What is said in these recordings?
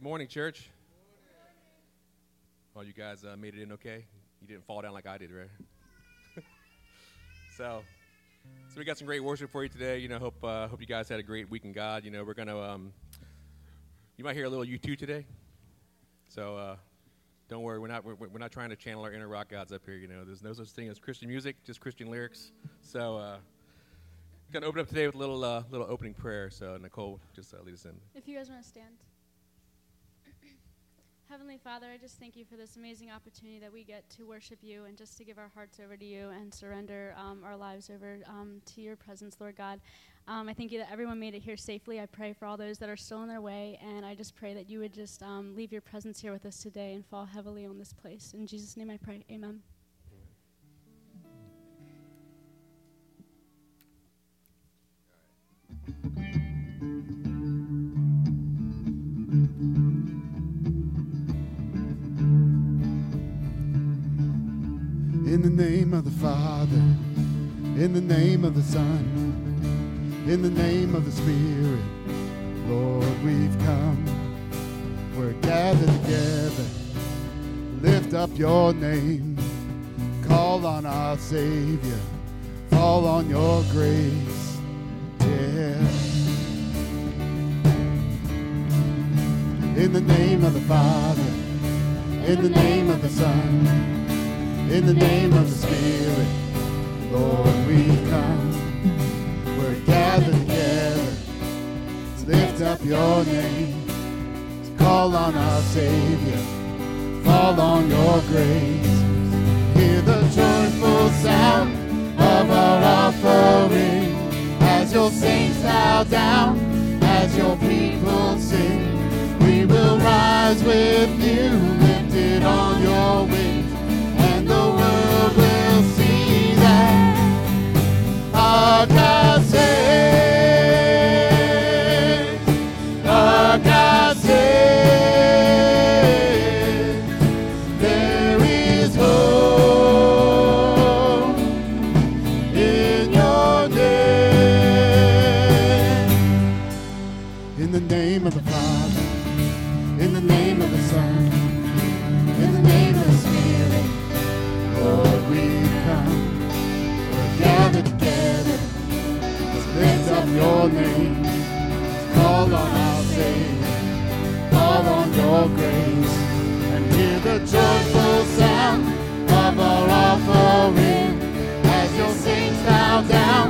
Good morning, church. All you guys made it in okay? You didn't fall down like I did, right? So we got some great worship for you today. You know, hope you guys had a great week in God. You know, we're gonna you might hear a little U2 today. So don't worry, we're not trying to channel our inner rock gods up here. You know, there's no such thing as Christian music, just Christian lyrics. So gonna open up today with a little opening prayer. So Nicole, just lead us in. If you guys want to stand. Heavenly Father, I just thank you for this amazing opportunity that we get to worship you and just to give our hearts over to you and surrender our lives over to your presence, Lord God. I thank you that everyone made it here safely. I pray for all those that are still on their way, and I just pray that you would just leave your presence here with us today and fall heavily on this place. In Jesus' name I pray, amen. In the name of the Father, in the name of the Son, in the name of the Spirit, Lord, we've come. We're gathered together, lift up your name, call on our Savior, fall on your grace, yeah. In the name of the Father, in the name of the Son, in the name of the Spirit, Lord, we come. We're gathered together to lift up your name, to call on our Savior, fall on your grace. Hear the joyful sound of our offering as your saints bow down, as your people sing. We will rise with you, lifted on your wings. We'll see that our God saves, our God saves, there is hope in your name. In the name of the Father, in the name of the Son, in the name of the Spirit, Lord, we come. We're gathered together. Let's lift up your name. Let's call on our Savior. Call on your grace. And hear the joyful sound of our offering. As your saints bow down,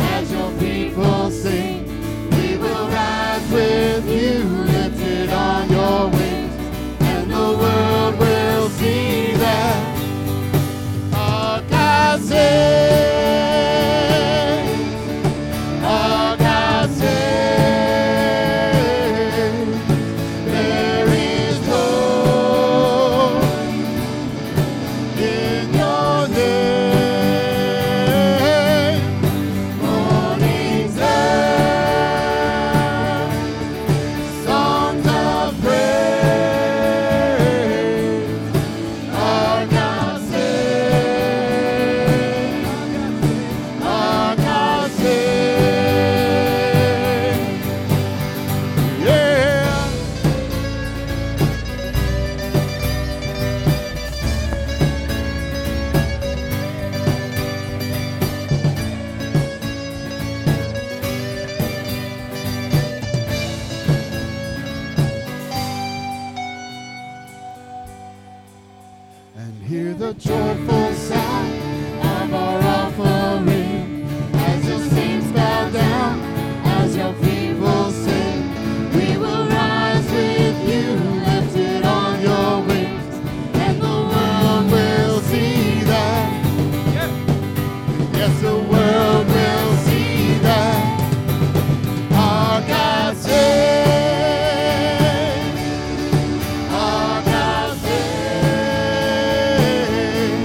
as your people sing, we will rise with you, lifted on your wings. And the world will see that our God saves, there is hope in your name. Morning stars, songs of praise, our God saves. Joyful sound of our offering, as your saints bow down, as your people sing, we will rise with you, lifted on your wings, and the world will see that. Yes, the world will see that our God saves. Our God saves.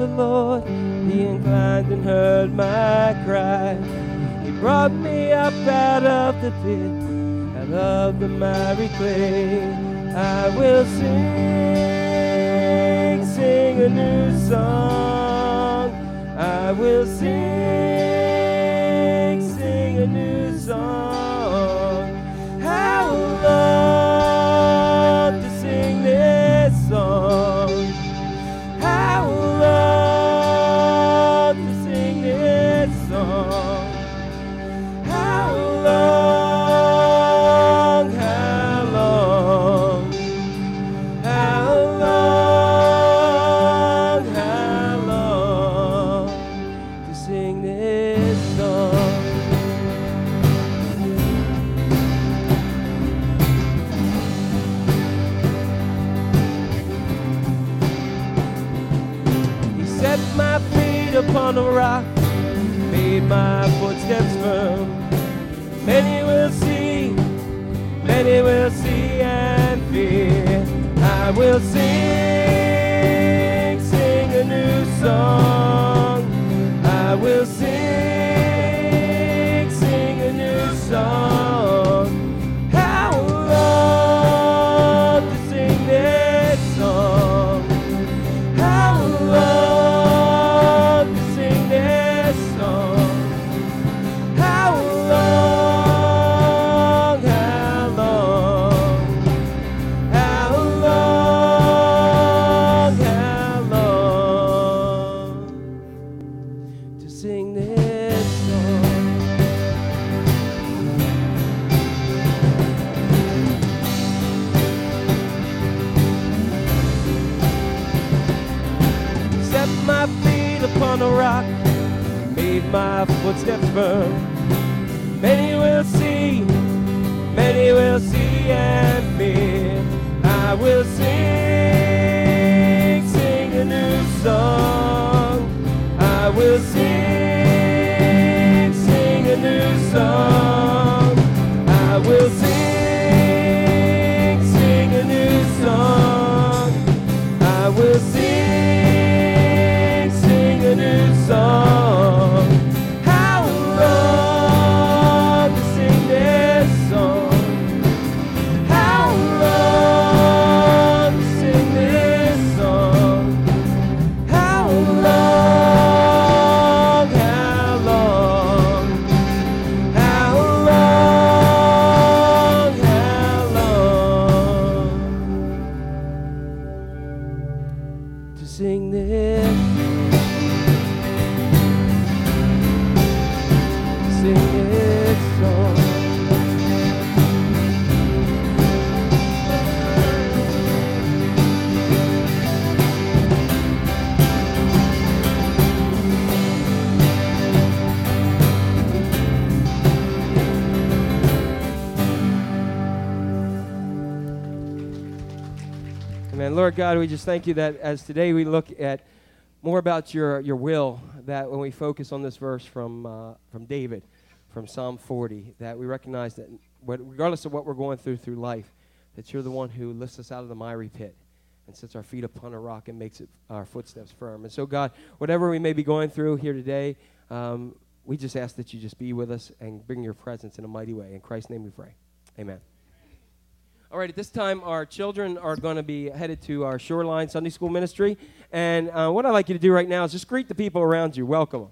the Lord. He inclined and heard my cry. He brought me up out of the pit, out of the miry clay. I will sing, sing a new song. I will sing, sing a new song. How love to sing this song. A rock made my footsteps firm. Many will see and fear. I will sing, sing a new song. I will sing, sing a new song. How love to sing this song. How love. My footsteps firm. Many will see and fear. I will sing, sing a new song. I will sing, sing a new song. I will sing, sing a new song. I will sing, sing a new song. Lord God, we just thank you that as today we look at more about your will, that when we focus on this verse from David, from Psalm 40, that we recognize that regardless of what we're going through life, that you're the one who lifts us out of the miry pit and sets our feet upon a rock and makes it our footsteps firm. And so, God, whatever we may be going through here today, we just ask that you just be with us and bring your presence in a mighty way. In Christ's name we pray. Amen. All right, at this time, our children are going to be headed to our Shoreline Sunday School Ministry. And what I'd like you to do right now is just greet the people around you. Welcome them.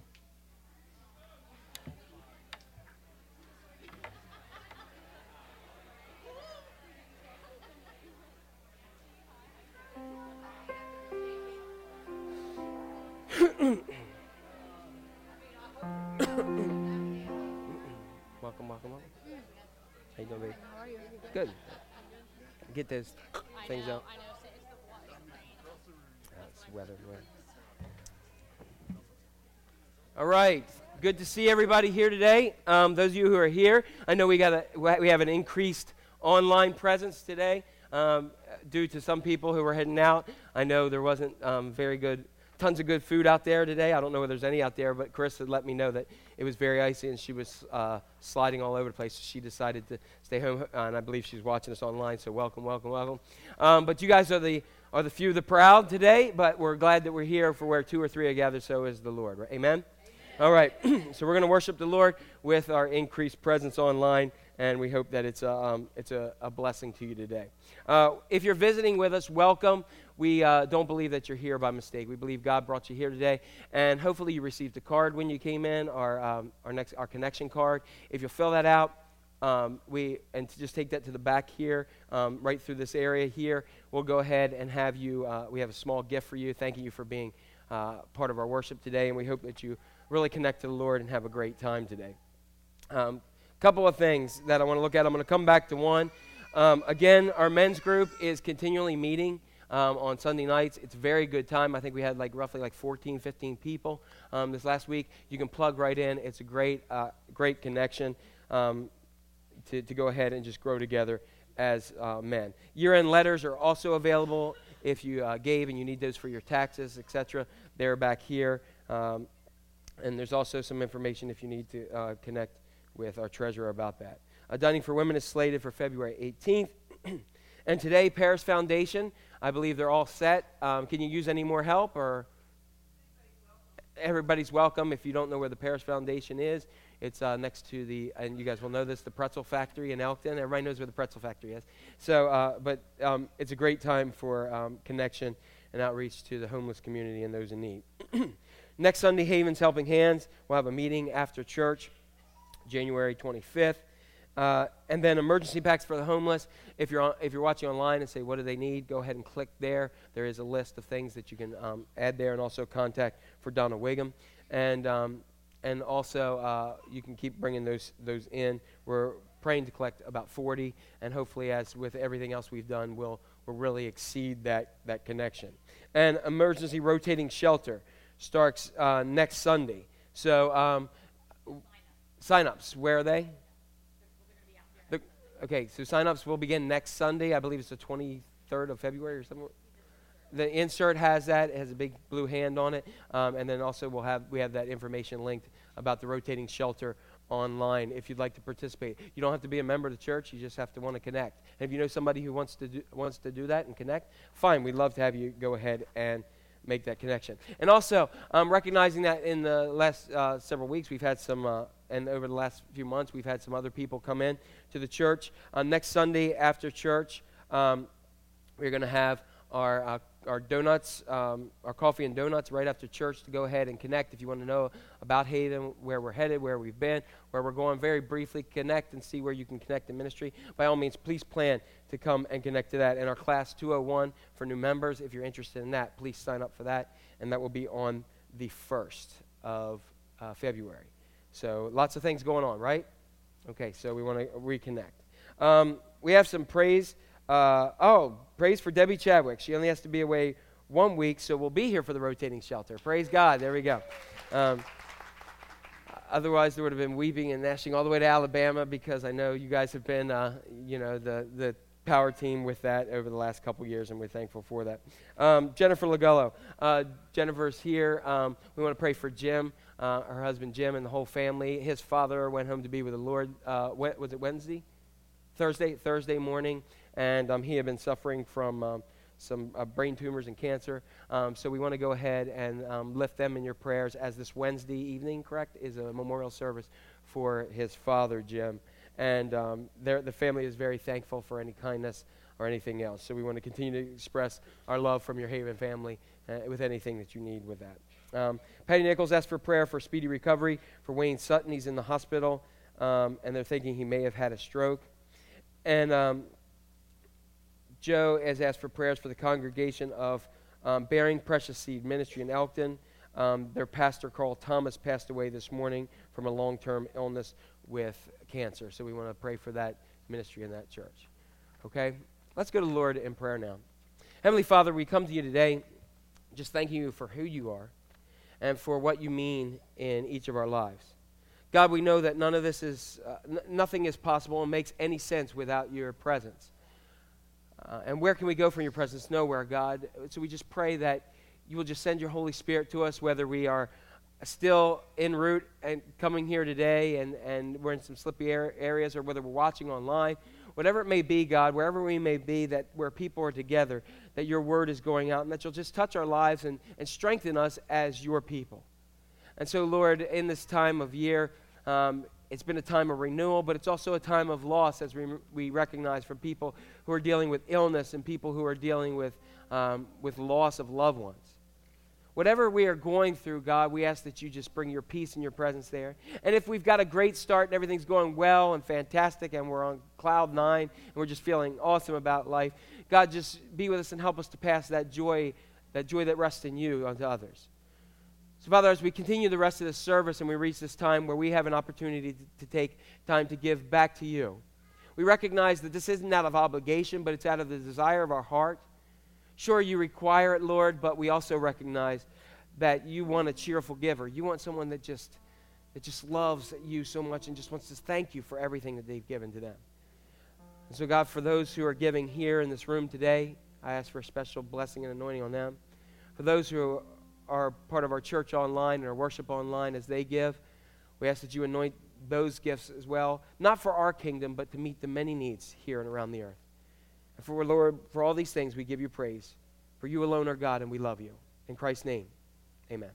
Welcome, welcome, welcome. How you doing, baby? How are you? Good. Get those things out. I know, it's the weather. All right, good to see everybody here today. Those of you who are here, I know we have an increased online presence today due to some people who were heading out. I know there wasn't tons of good food out there today. I don't know if there's any out there, but Chris had let me know that it was very icy and she was sliding all over the place. So she decided to stay home, and I believe she's watching us online, so welcome, welcome, welcome. But you guys are the are the few, the proud today, but we're glad that we're here, for where two or three are gathered, so is the Lord. Amen? Amen. All right, so we're going to worship the Lord with our increased presence online, and we hope that it's a blessing to you today. If you're visiting with us, welcome. We don't believe that you're here by mistake. We believe God brought you here today, and hopefully you received a card when you came in, our connection card. If you'll fill that out, to just take that to the back here, right through this area here, we'll go ahead and have you. We have a small gift for you, thanking you for being part of our worship today, and we hope that you really connect to the Lord and have a great time today. Couple of things that I want to look at. I'm going to come back to one. Again, our men's group is continually meeting on Sunday nights. It's a very good time. I think we had roughly 14, 15 people this last week. You can plug right in. It's a great connection to go ahead and just grow together as men. Year-end letters are also available if you gave and you need those for your taxes, etc. They're back here. And there's also some information if you need to connect with our treasurer about that. Dining for Women is slated for February 18th. And today, Parish Foundation, I believe they're all set. Can you use any more help? Or everybody's welcome. If you don't know where the Parish Foundation is, it's next to and you guys will know this, the Pretzel Factory in Elkton. Everybody knows where the Pretzel Factory is. So, but it's a great time for connection and outreach to the homeless community and those in need. Next Sunday, Havens Helping Hands. We'll have a meeting after church, January 25th. And then emergency packs for the homeless. If you're watching online and say, what do they need, go ahead and click there. There is a list of things that you can add there, and also contact for Donna Wigum. And also, you can keep bringing those in. We're praying to collect about 40, and hopefully, as with everything else we've done, we'll really exceed that connection. And emergency rotating shelter starts next Sunday. So sign-ups, where are they? Okay, so sign-ups will begin next Sunday. I believe it's the 23rd of February or something. The insert has that. It has a big blue hand on it. And then also we have that information linked about the rotating shelter online if you'd like to participate. You don't have to be a member of the church. You just have to want to connect. And if you know somebody who wants to do that and connect, fine. We'd love to have you go ahead and make that connection. And also, recognizing that in the last several weeks, we've had some, and over the last few months, we've had some other people come in to the church. Next Sunday after church, we're going to have our donuts, our coffee and donuts right after church to go ahead and connect. If you want to know about Haven, where we're headed, where we've been, where we're going, very briefly connect and see where you can connect in ministry. By all means, please plan to come and connect to that. And our class 201 for new members, if you're interested in that, please sign up for that. And that will be on the 1st of February. So lots of things going on, right? Okay, so we want to reconnect. We have some praise. Praise for Debbie Chadwick. She only has to be away 1 week, so we'll be here for the rotating shelter. Praise God. There we go. Otherwise, there would have been weeping and gnashing all the way to Alabama, because I know you guys have been, the power team with that over the last couple years, and we're thankful for that. Jennifer Legullo. Jennifer's here. We want to pray for Jim, her husband Jim, and the whole family. His father went home to be with the Lord, was it Wednesday? Thursday morning. And he had been suffering from some brain tumors and cancer. So we want to go ahead and lift them in your prayers, as this Wednesday evening, correct, is a memorial service for his father, Jim. And the family is very thankful for any kindness or anything else. So we want to continue to express our love from your Haven family with anything that you need with that. Patty Nichols asked for prayer for speedy recovery for Wayne Sutton. He's in the hospital, and they're thinking he may have had a stroke. And Joe has asked for prayers for the congregation of Bearing Precious Seed Ministry in Elkton. Their pastor, Carl Thomas, passed away this morning from a long-term illness with cancer. So we want to pray for that ministry in that church. Okay? Let's go to the Lord in prayer now. Heavenly Father, we come to you today just thanking you for who you are and for what you mean in each of our lives. God, we know that none of this is, nothing is possible and makes any sense without your presence. And where can we go from your presence? Nowhere, God. So we just pray that you will just send your Holy Spirit to us, whether we are still en route and coming here today and we're in some slippy areas, or whether we're watching online, whatever it may be, God, wherever we may be, that where people are together, that your word is going out, and that you'll just touch our lives and strengthen us as your people. And so, Lord, in this time of year, it's been a time of renewal, but it's also a time of loss, as we recognize, from people who are dealing with illness and people who are dealing with loss of loved ones. Whatever we are going through, God, we ask that you just bring your peace and your presence there. And if we've got a great start and everything's going well and fantastic and we're on cloud nine and we're just feeling awesome about life, God, just be with us and help us to pass that joy that rests in you onto others. So, Father, as we continue the rest of this service and we reach this time where we have an opportunity to take time to give back to you, we recognize that this isn't out of obligation, but it's out of the desire of our heart. Sure, you require it, Lord, but we also recognize that you want a cheerful giver. You want someone that just loves you so much and just wants to thank you for everything that they've given to them. And so, God, for those who are giving here in this room today, I ask for a special blessing and anointing on them. For those who are part of our church online and our worship online as they give, we ask that you anoint those gifts as well, not for our kingdom, but to meet the many needs here and around the earth. For Lord, for all these things, we give you praise. For you alone are God, and we love you. In Christ's name, amen.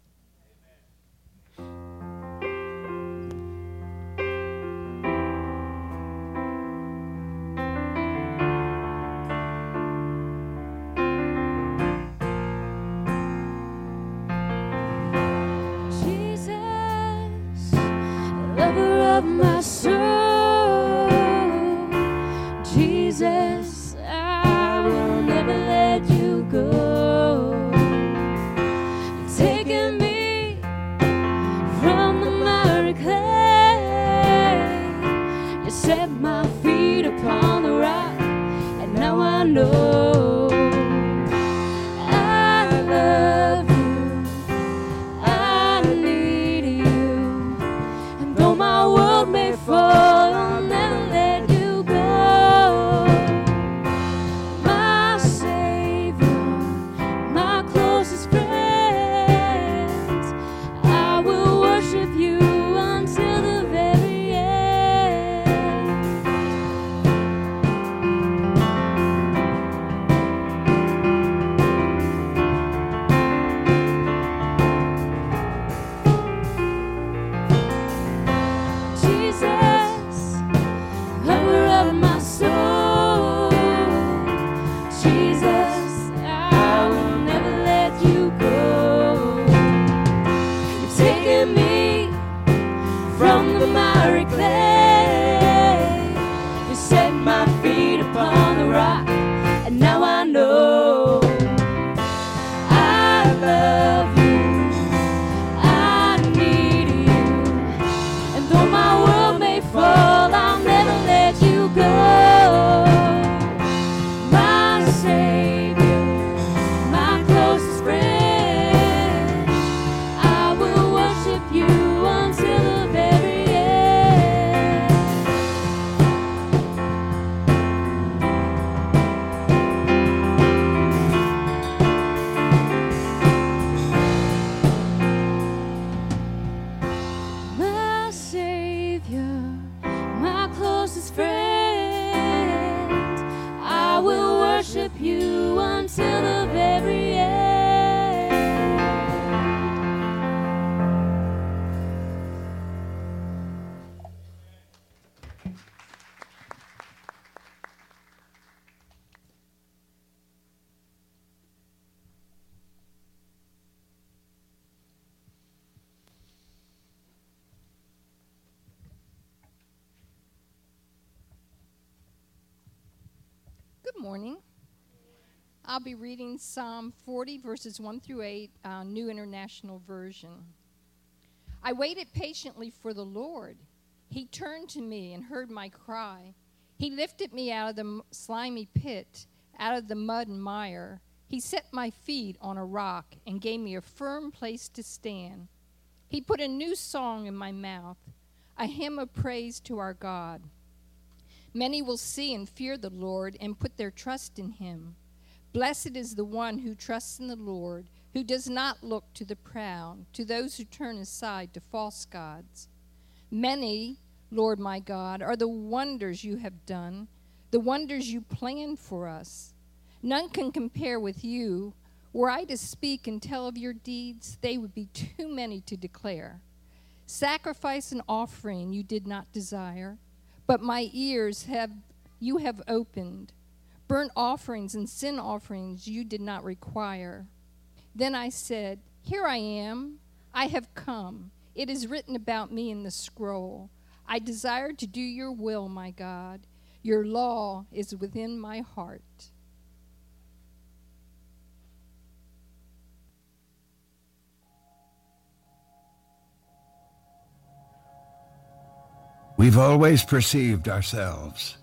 Jesus, lover of my soul, Jesus, no, I love you, I need you, and though my world may fall, I'll never let you go. My Savior, my closest friend, I will worship you until the very morning. I'll be reading Psalm 40, verses 1 through 8, New International Version. I waited patiently for the Lord. He turned to me and heard my cry. He lifted me out of the slimy pit, out of the mud and mire. He set my feet on a rock and gave me a firm place to stand. He put a new song in my mouth, a hymn of praise to our God. Many will see and fear the Lord and put their trust in him. Blessed is the one who trusts in the Lord, who does not look to the proud, to those who turn aside to false gods. Many, Lord my God, are the wonders you have done, the wonders you plan for us. None can compare with you. Were I to speak and tell of your deeds, they would be too many to declare. Sacrifice and offering you did not desire, but my ears you have opened. Burnt offerings and sin offerings you did not require. Then I said, here I am, I have come. It is written about me in the scroll. I desire to do your will, my God. Your law is within my heart. We've always perceived ourselves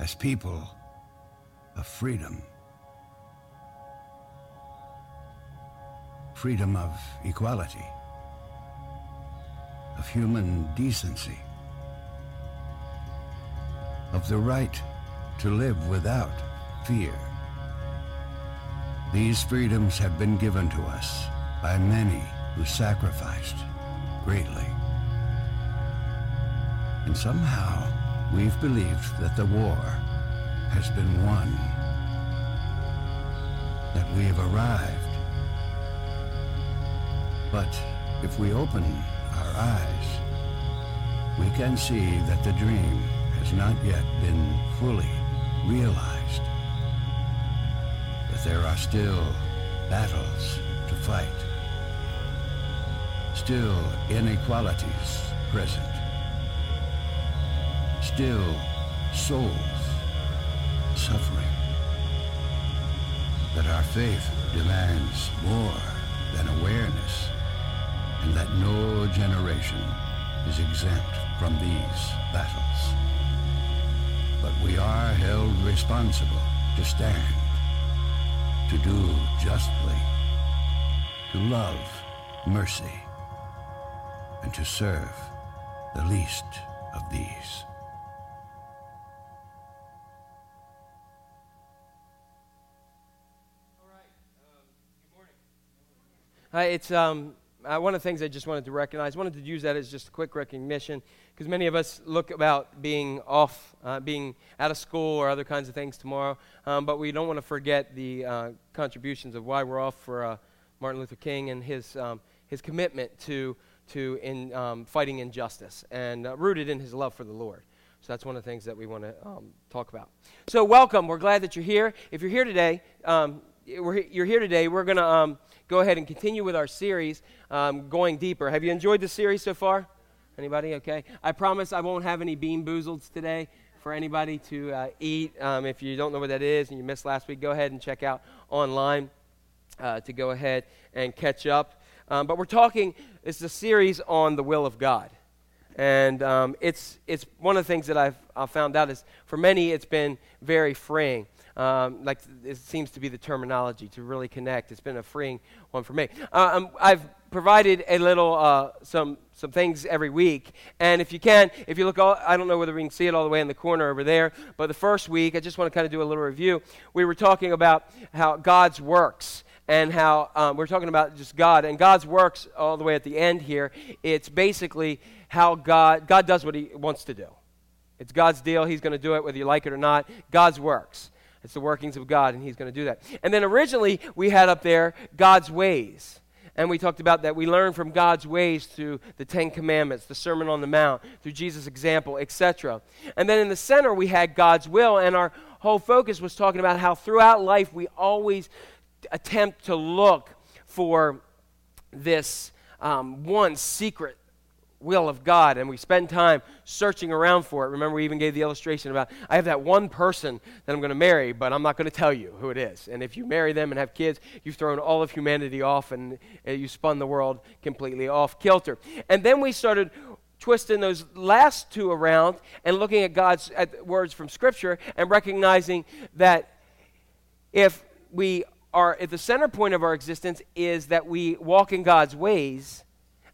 as people of freedom. Freedom of equality, of human decency, of the right to live without fear. These freedoms have been given to us by many who sacrificed greatly. And somehow, we've believed that the war has been won, that we have arrived. But if we open our eyes, we can see that the dream has not yet been fully realized, that there are still battles to fight, still inequalities present, still souls suffering, that our faith demands more than awareness, and that no generation is exempt from these battles. But we are held responsible to stand, to do justly, to love mercy, and to serve the least of these. Hi, it's one of the things I just wanted to recognize. I wanted to use that as just a quick recognition because many of us look about being off, being out of school or other kinds of things tomorrow, but we don't want to forget the contributions of why we're off for Martin Luther King and his commitment to fighting injustice and rooted in his love for the Lord. So that's one of the things that we want to talk about. So welcome. We're glad that you're here. If you're here today, you're here today, we're going to go ahead and continue with our series, Going Deeper. Have you enjoyed the series so far? Anybody? Okay. I promise I won't have any bean boozled today for anybody to eat. If you don't know what that is and you missed last week, go ahead and check out online to go ahead and catch up. But we're talking, it's a series on the will of God. And it's one of the things that I've found out is for many it's been very freeing. Like it seems to be the terminology to really connect. It's been a freeing one for me. I've provided a little some things every week, and if you look, I don't know whether we can see it all the way in the corner over there, but the first week I just want to kind of do a little review. We were talking about how God's works and how we're talking about just God and God's works all the way at the end here. It's basically how God does what He wants to do. It's God's deal. He's going to do it whether you like it or not. God's works. It's the workings of God, and He's going to do that. And then originally, we had up there God's ways. And we talked about that we learn from God's ways through the Ten Commandments, the Sermon on the Mount, through Jesus' example, etc. And then in the center, we had God's will, and our whole focus was talking about how throughout life, we always attempt to look for this one secret will of God, and we spend time searching around for it. Remember, we even gave the illustration about, I have that one person that I'm going to marry, but I'm not going to tell you who it is. And if you marry them and have kids, you've thrown all of humanity off, and you spun the world completely off kilter. And then we started twisting those last two around and looking at God's words from Scripture and recognizing that if the center point of our existence is that we walk in God's ways,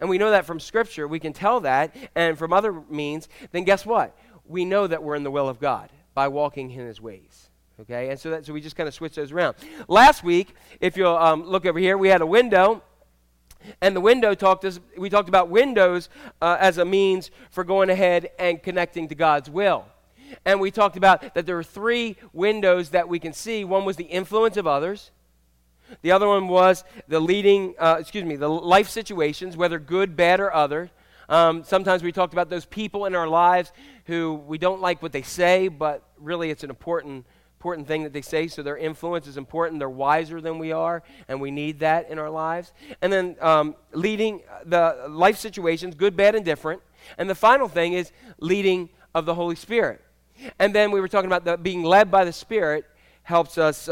and we know that from Scripture, we can tell that, and from other means, then guess what? We know that we're in the will of God by walking in His ways, okay? And so we just kind of switch those around. Last week, if you'll look over here, we had a window, and the window we talked about windows as a means for going ahead and connecting to God's will. and we talked about that there are three windows that we can see. One was the influence of others. The other one was the life situations, whether good, bad, or other. Sometimes we talked about those people in our lives who we don't like what they say, but really it's an important thing that they say, so their influence is important. They're wiser than we are, and we need that in our lives. And then leading the life situations, good, bad, and different. And the final thing is leading of the Holy Spirit. And then we were talking about being led by the Spirit helps us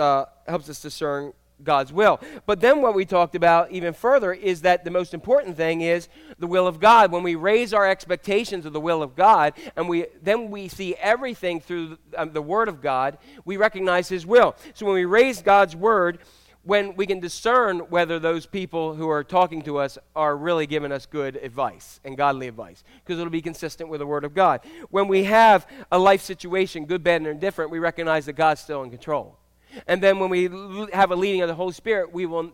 discern God's will. But then what we talked about even further is that the most important thing is the will of God. When we raise our expectations of the will of God, and we see everything through the Word of God, we recognize His will. So when we raise God's Word, when we can discern whether those people who are talking to us are really giving us good advice and godly advice, because it'll be consistent with the Word of God. When we have a life situation, good, bad, and indifferent, we recognize that God's still in control. And then when we have a leading of the Holy Spirit,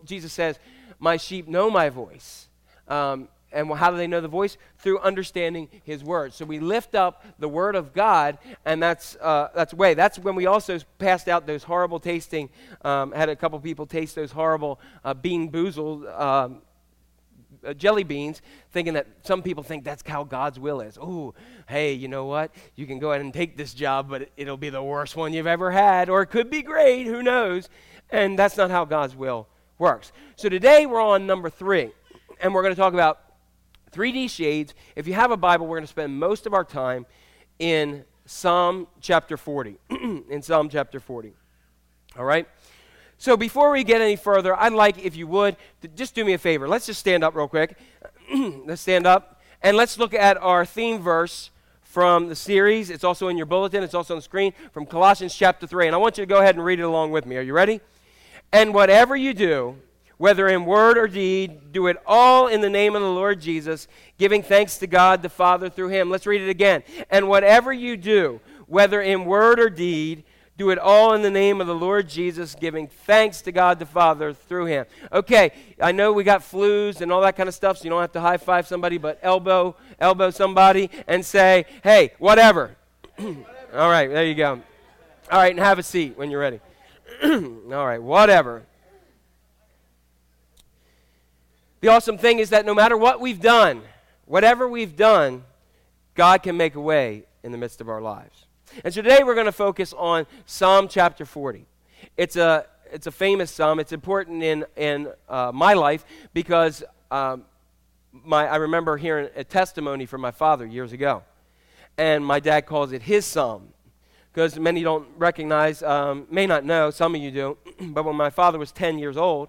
Jesus says, my sheep know my voice. And how do they know the voice? Through understanding His Word. So we lift up the Word of God, and that's the way. That's when we also passed out those horrible tasting, had a couple people taste those horrible bean boozled jelly beans, thinking that some people think that's how God's will is. Oh, hey, you know what? You can go ahead and take this job, but it'll be the worst one you've ever had, or it could be great, who knows? And that's not how God's will works. So today we're on number 3, and we're going to talk about 3D shades. If you have a Bible, we're going to spend most of our time in Psalm chapter 40. All right? So before we get any further, I'd like, if you would, to just do me a favor. Let's just stand up real quick. Let's stand up, and let's look at our theme verse from the series. It's also in your bulletin. It's also on the screen, from Colossians chapter 3. And I want you to go ahead and read it along with me. Are you ready? And whatever you do, whether in word or deed, do it all in the name of the Lord Jesus, giving thanks to God the Father through Him. Let's read it again. And whatever you do, whether in word or deed, do it all in the name of the Lord Jesus, giving thanks to God the Father through Him. Okay, I know we got flus and all that kind of stuff, so you don't have to high-five somebody, but elbow somebody and say, hey, whatever. All right, there you go. All right, and have a seat when you're ready. All right, whatever. The awesome thing is that no matter what we've done, whatever we've done, God can make a way in the midst of our lives. And so today we're going to focus on Psalm chapter 40. It's a famous psalm. It's important in my life because I remember hearing a testimony from my father years ago. And my dad calls it his psalm, because many don't recognize, may not know, some of you do, but when my father was 10 years old,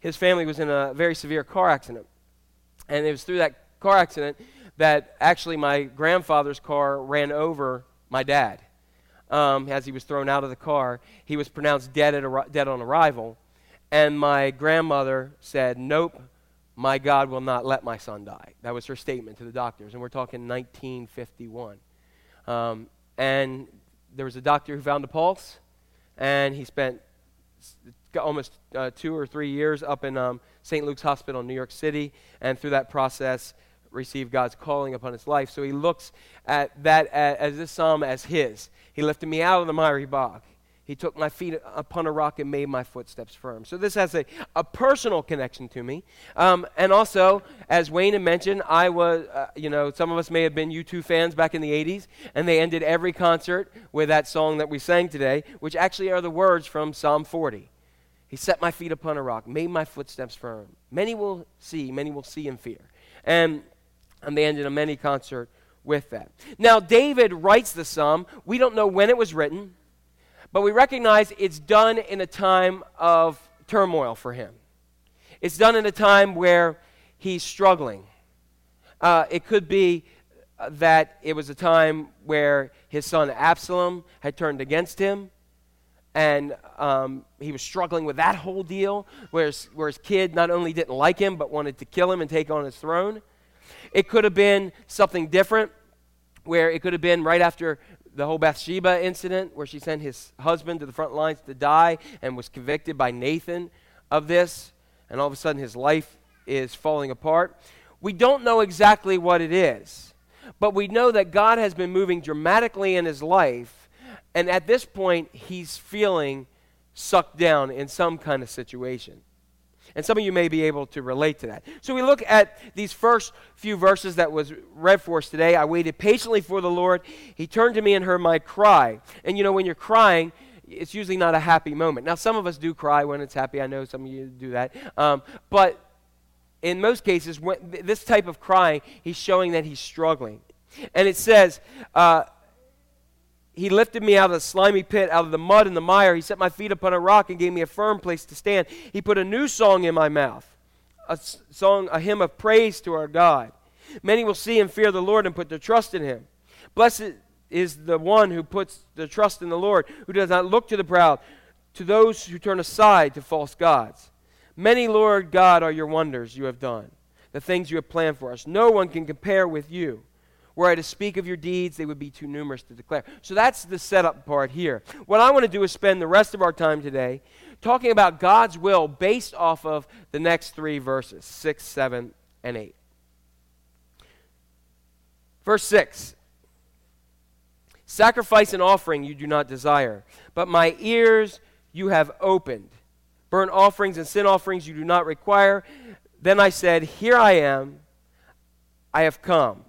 his family was in a very severe car accident. And it was through that car accident that actually my grandfather's car ran over my dad, as he was thrown out of the car. He was pronounced dead on arrival, and my grandmother said, nope, my God will not let my son die. That was her statement to the doctors, and we're talking 1951. And there was a doctor who found a pulse, and he spent almost 2 or 3 years up in St. Luke's Hospital in New York City, and through that process received God's calling upon his life. So he looks at that as this psalm as his. He lifted me out of the miry bog. He took my feet upon a rock and made my footsteps firm. So this has a personal connection to me. And also, as Wayne had mentioned, I was, some of us may have been U2 fans back in the 80s, and they ended every concert with that song that we sang today, which actually are the words from Psalm 40. He set my feet upon a rock, made my footsteps firm. Many will see in fear. And they ended a many concert with that. Now, David writes the psalm. We don't know when it was written, but we recognize it's done in a time of turmoil for him. It's done in a time where he's struggling. It could be that it was a time where his son Absalom had turned against him, and he was struggling with that whole deal, where his kid not only didn't like him, but wanted to kill him and take on his throne. It could have been something different, where it could have been right after the whole Bathsheba incident, where she sent his husband to the front lines to die and was convicted by Nathan of this, and all of a sudden his life is falling apart. We don't know exactly what it is, But we know that God has been moving dramatically in his life, and at this point, he's feeling sucked down in some kind of situation. And some of you may be able to relate to that. So we look at these first few verses that was read for us today. I waited patiently for the Lord. He turned to me and heard my cry. And you know, when you're crying, it's usually not a happy moment. Now, some of us do cry when it's happy. I know some of you do that. But in most cases, this type of crying, he's showing that he's struggling. And it says, he lifted me out of the slimy pit, out of the mud and the mire. He set my feet upon a rock and gave me a firm place to stand. He put a new song in my mouth, a hymn of praise to our God. Many will see and fear the Lord and put their trust in him. Blessed is the one who puts their trust in the Lord, who does not look to the proud, to those who turn aside to false gods. Many, Lord God, are your wonders you have done, the things you have planned for us. No one can compare with you. Were I to speak of your deeds, they would be too numerous to declare. So that's the setup part here. What I want to do is spend the rest of our time today talking about God's will based off of the next three verses, 6, 7, and 8. Verse 6, sacrifice and offering you do not desire, but my ears you have opened. Burnt offerings and sin offerings you do not require. Then I said, here I am, I have come.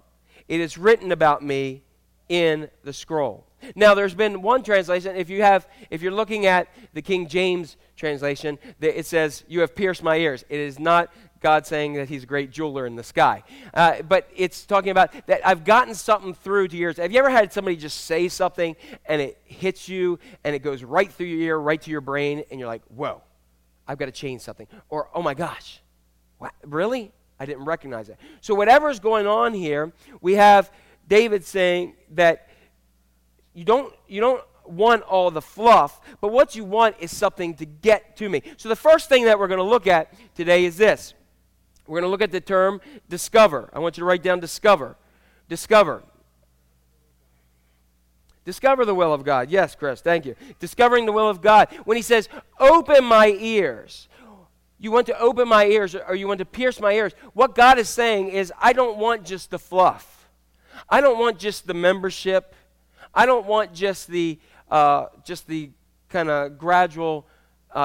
It is written about me in the scroll. Now, there's been one translation. If you're looking at the King James translation, it says, "You have pierced my ears." It is not God saying that He's a great jeweler in the sky, but it's talking about that I've gotten something through to your ears. Have you ever had somebody just say something and it hits you and it goes right through your ear, right to your brain, and you're like, "Whoa, I've got to change something," or "Oh my gosh, what, really? I didn't recognize it." So whatever's going on here, we have David saying that you don't want all the fluff, but what you want is something to get to me. So the first thing that we're going to look at today is this. We're going to look at the term discover. I want you to write down discover. Discover. Discover the will of God. Yes, Chris, thank you. Discovering the will of God. When he says, open my ears. You want to open my ears, or you want to pierce my ears. What God is saying is, I don't want just the fluff. I don't want just the membership. I don't want just the kind of gradual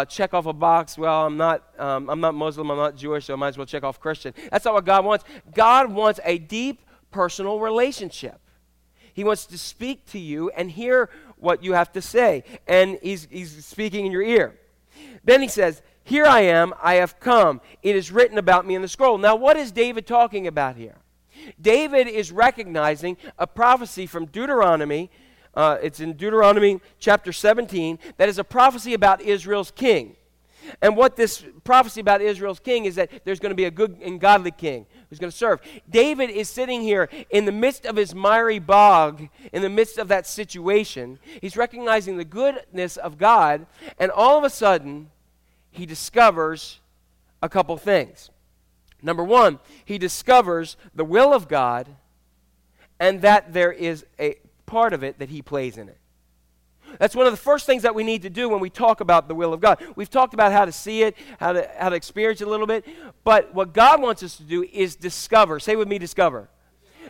check off a box. Well, I'm not Muslim. I'm not Jewish, so I might as well check off Christian. That's not what God wants. God wants a deep personal relationship. He wants to speak to you and hear what you have to say, and He's speaking in your ear. Then He says, here I am, I have come. It is written about me in the scroll. Now, what is David talking about here? David is recognizing a prophecy from Deuteronomy. It's in Deuteronomy chapter 17. That is a prophecy about Israel's king. And what this prophecy about Israel's king is that there's going to be a good and godly king who's going to serve. David is sitting here in the midst of his miry bog, in the midst of that situation. He's recognizing the goodness of God, and all of a sudden, he discovers a couple things. Number one, he discovers the will of God and that there is a part of it that he plays in it. That's one of the first things that we need to do when we talk about the will of God. We've talked about how to see it, how to experience it a little bit, but what God wants us to do is discover. Say with me, discover.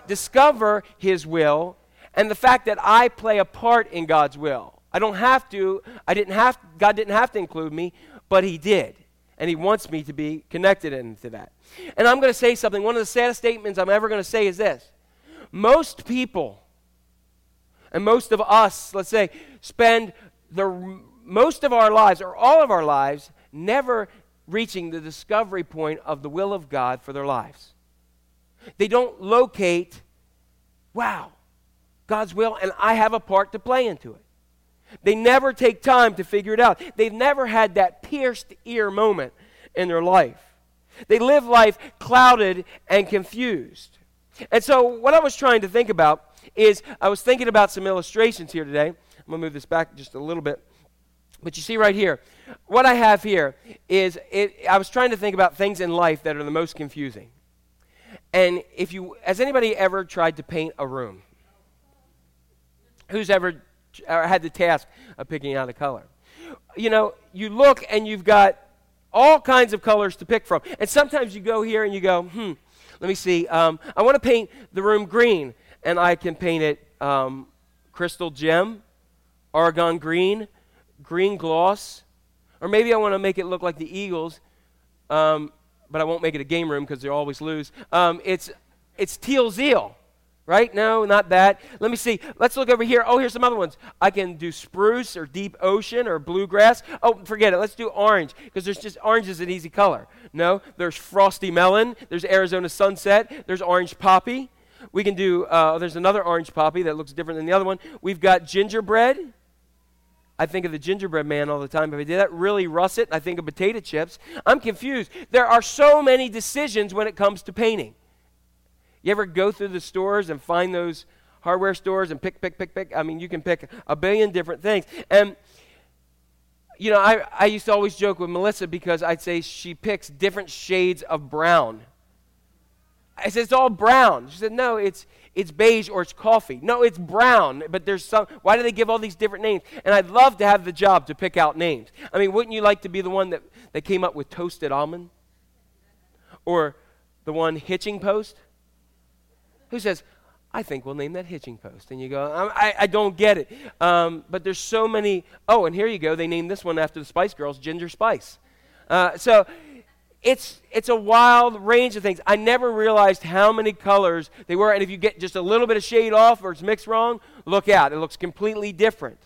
Discover his will and the fact that I play a part in God's will. I don't have to. God didn't have to include me. But he did, and he wants me to be connected into that. And I'm going to say something. One of the saddest statements I'm ever going to say is this. Most people, and most of us, let's say, spend most of our lives or all of our lives never reaching the discovery point of the will of God for their lives. They don't locate, wow, God's will, and I have a part to play into it. They never take time to figure it out. They've never had that pierced ear moment in their life. They live life clouded and confused. And so what I was trying to think about is I was thinking about some illustrations here today. I'm going to move this back just a little bit. But you see right here, what I have here is I was trying to think about things in life that are the most confusing. And has anybody ever tried to paint a room? Who's ever had the task of picking out a color? You know, you look and you've got all kinds of colors to pick from. And sometimes you go here and you go, let me see. I want to paint the room green. and I can paint it crystal gem, argon green, green gloss, or maybe I want to make it look like the Eagles, but I won't make it a game room because they always lose. It's teal zeal, right? No, not that. Let me see. Let's look over here. Oh, here's some other ones. I can do spruce or deep ocean or bluegrass. Oh, forget it. Let's do orange because there's just orange is an easy color. No, there's frosty melon. There's Arizona sunset. There's orange poppy. We can do, there's another orange poppy that looks different than the other one. We've got gingerbread. I think of the gingerbread man all the time. If I did that, really russet. I think of potato chips. I'm confused. There are so many decisions when it comes to painting. You ever go through the stores and find those hardware stores and pick? I mean, you can pick a billion different things. And, you know, I used to always joke with Melissa because I'd say she picks different shades of brown. I said, it's all brown. She said, no, it's beige or it's coffee. No, it's brown, but there's some. Why do they give all these different names? And I'd love to have the job to pick out names. I mean, wouldn't you like to be the one that came up with toasted almond? Or the one hitching post? Who says, I think we'll name that hitching post. And you go, I don't get it. But there's so many. Oh, and here you go. They named this one after the Spice Girls, Ginger Spice. So it's a wild range of things. I never realized how many colors they were. And if you get just a little bit of shade off or it's mixed wrong, look out. It looks completely different.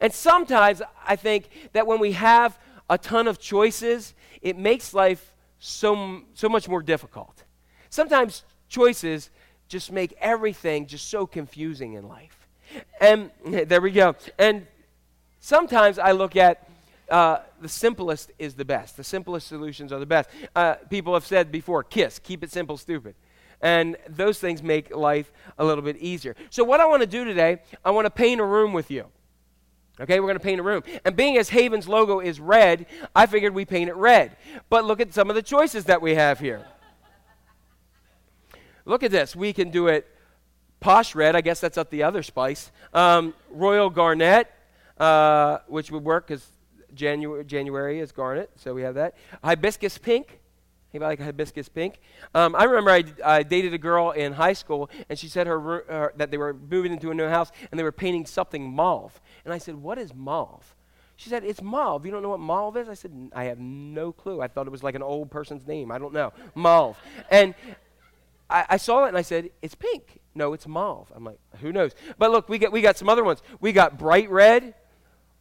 And sometimes I think that when we have a ton of choices, it makes life so much more difficult. Sometimes choices just make everything just so confusing in life. And there we go. And sometimes I look at the simplest is the best. The simplest solutions are the best. People have said before, KISS, keep it simple, stupid. And those things make life a little bit easier. So what I want to do today, I want to paint a room with you. Okay, we're going to paint a room. And being as Haven's logo is red, I figured we paint it red. But look at some of the choices that we have here. Look at this. We can do it posh red. I guess that's up the other spice. Royal garnet, which would work because January is garnet, so we have that. Hibiscus pink. Anybody like hibiscus pink? I remember I dated a girl in high school, and she said that they were moving into a new house, and they were painting something mauve. And I said, what is mauve? She said, it's mauve. You don't know what mauve is? I said, I have no clue. I thought it was like an old person's name. I don't know. Mauve. And I saw it and I said, it's pink. No, it's mauve. I'm like, who knows? But look, we got some other ones. We got bright red.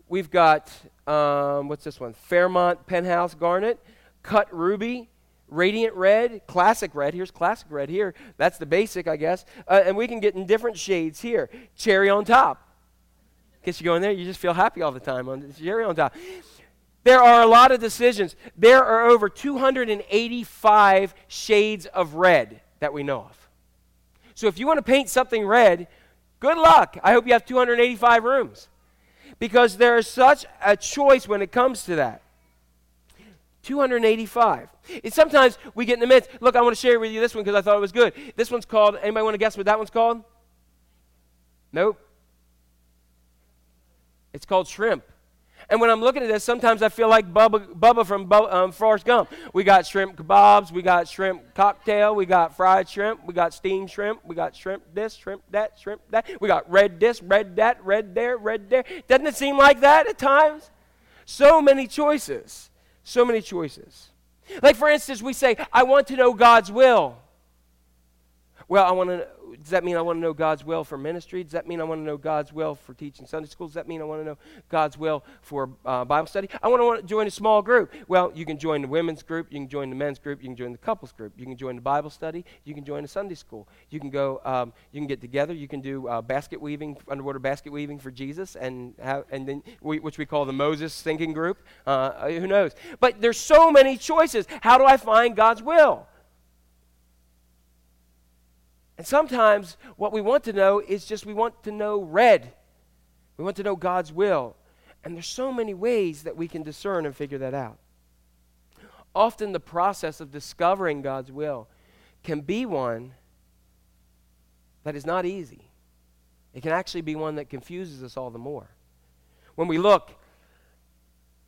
We've got, what's this one? Fairmont Penthouse Garnet. Cut Ruby. Radiant Red. Classic Red. Here's Classic Red here. That's the basic, I guess. And we can get in different shades here. Cherry on top. Guess you go in there, you just feel happy all the time on cherry on top. There are a lot of decisions. There are over 285 shades of red that we know of. So if you want to paint something red, good luck. I hope you have 285 rooms because there is such a choice when it comes to that. 285. And sometimes we get in the midst. Look, I want to share with you this one because I thought it was good. This one's called, anybody want to guess what that one's called? Nope. It's called shrimp. And when I'm looking at this, sometimes I feel like Bubba from Forrest Gump. We got shrimp kebabs. We got shrimp cocktail. We got fried shrimp. We got steamed shrimp. We got shrimp this, shrimp that, shrimp that. We got red this, red that, red there, red there. Doesn't it seem like that at times? So many choices. So many choices. Like, for instance, we say, I want to know God's will. Well, does that mean I want to know God's will for ministry? Does that mean I want to know God's will for teaching Sunday school? Does that mean I want to know God's will for Bible study? I want to join a small group. Well, you can join the women's group. You can join the men's group. You can join the couples group. You can join the Bible study. You can join a Sunday school. You can go, you can get together. You can do basket weaving, underwater basket weaving for Jesus, which we call the Moses sinking group. Who knows? But there's so many choices. How do I find God's will? And sometimes what we want to know is just we want to know red. We want to know God's will. And there's so many ways that we can discern and figure that out. Often the process of discovering God's will can be one that is not easy. It can actually be one that confuses us all the more. When we look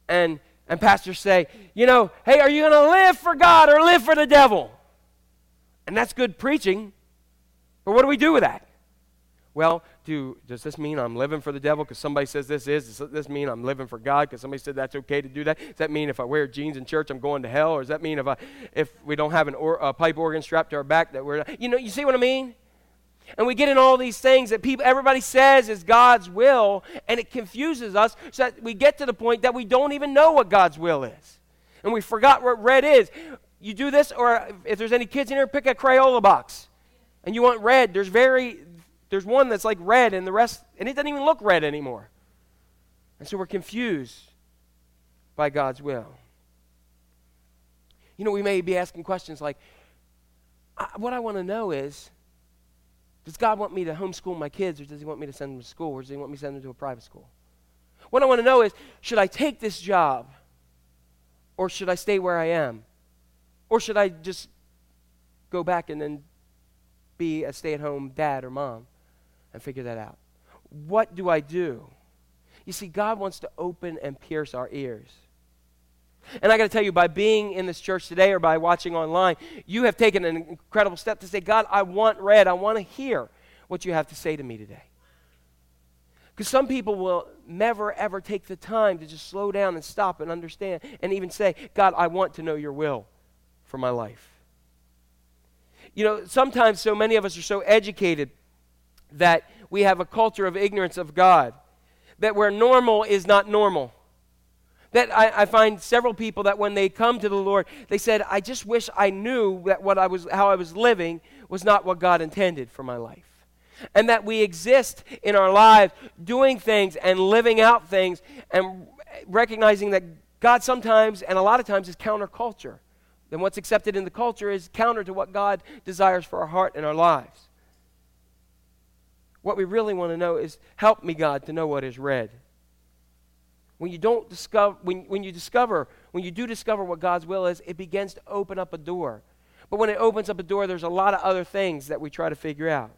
and pastors say, you know, hey, are you going to live for God or live for the devil? And that's good preaching. But what do we do with that? Well, does this mean I'm living for the devil because somebody says this is? Does this mean I'm living for God because somebody said that's okay to do that? Does that mean if I wear jeans in church I'm going to hell? Or does that mean if we don't have a pipe organ strapped to our back that we're, you see what I mean? And we get in all these things that everybody says is God's will, and it confuses us so that we get to the point that we don't even know what God's will is. And we forgot what red is. You do this, or if there's any kids in here, pick a Crayola box. And you want red. There's one that's like red, and the rest, and it doesn't even look red anymore. And so we're confused by God's will. We may be asking questions like, what I want to know is, does God want me to homeschool my kids, or does he want me to send them to school, or does he want me to send them to a private school? What I want to know is, should I take this job, or should I stay where I am? Or should I just go back and then be a stay-at-home dad or mom and figure that out? What do I do? You see, God wants to open and pierce our ears. And I got to tell you, by being in this church today or by watching online, you have taken an incredible step to say, God, I want read. I want to hear what you have to say to me today. Because some people will never, ever take the time to just slow down and stop and understand and even say, God, I want to know your will for my life. Sometimes so many of us are so educated that we have a culture of ignorance of God, that where normal is not normal. That I find several people that when they come to the Lord, they said, I just wish I knew that how I was living was not what God intended for my life. And that we exist in our lives doing things and living out things and recognizing that God sometimes and a lot of times is counterculture. Then what's accepted in the culture is counter to what God desires for our heart and our lives. What we really want to know is, help me, God, to know what is read. When you do discover what God's will is, it begins to open up a door. But when it opens up a door, there's a lot of other things that we try to figure out.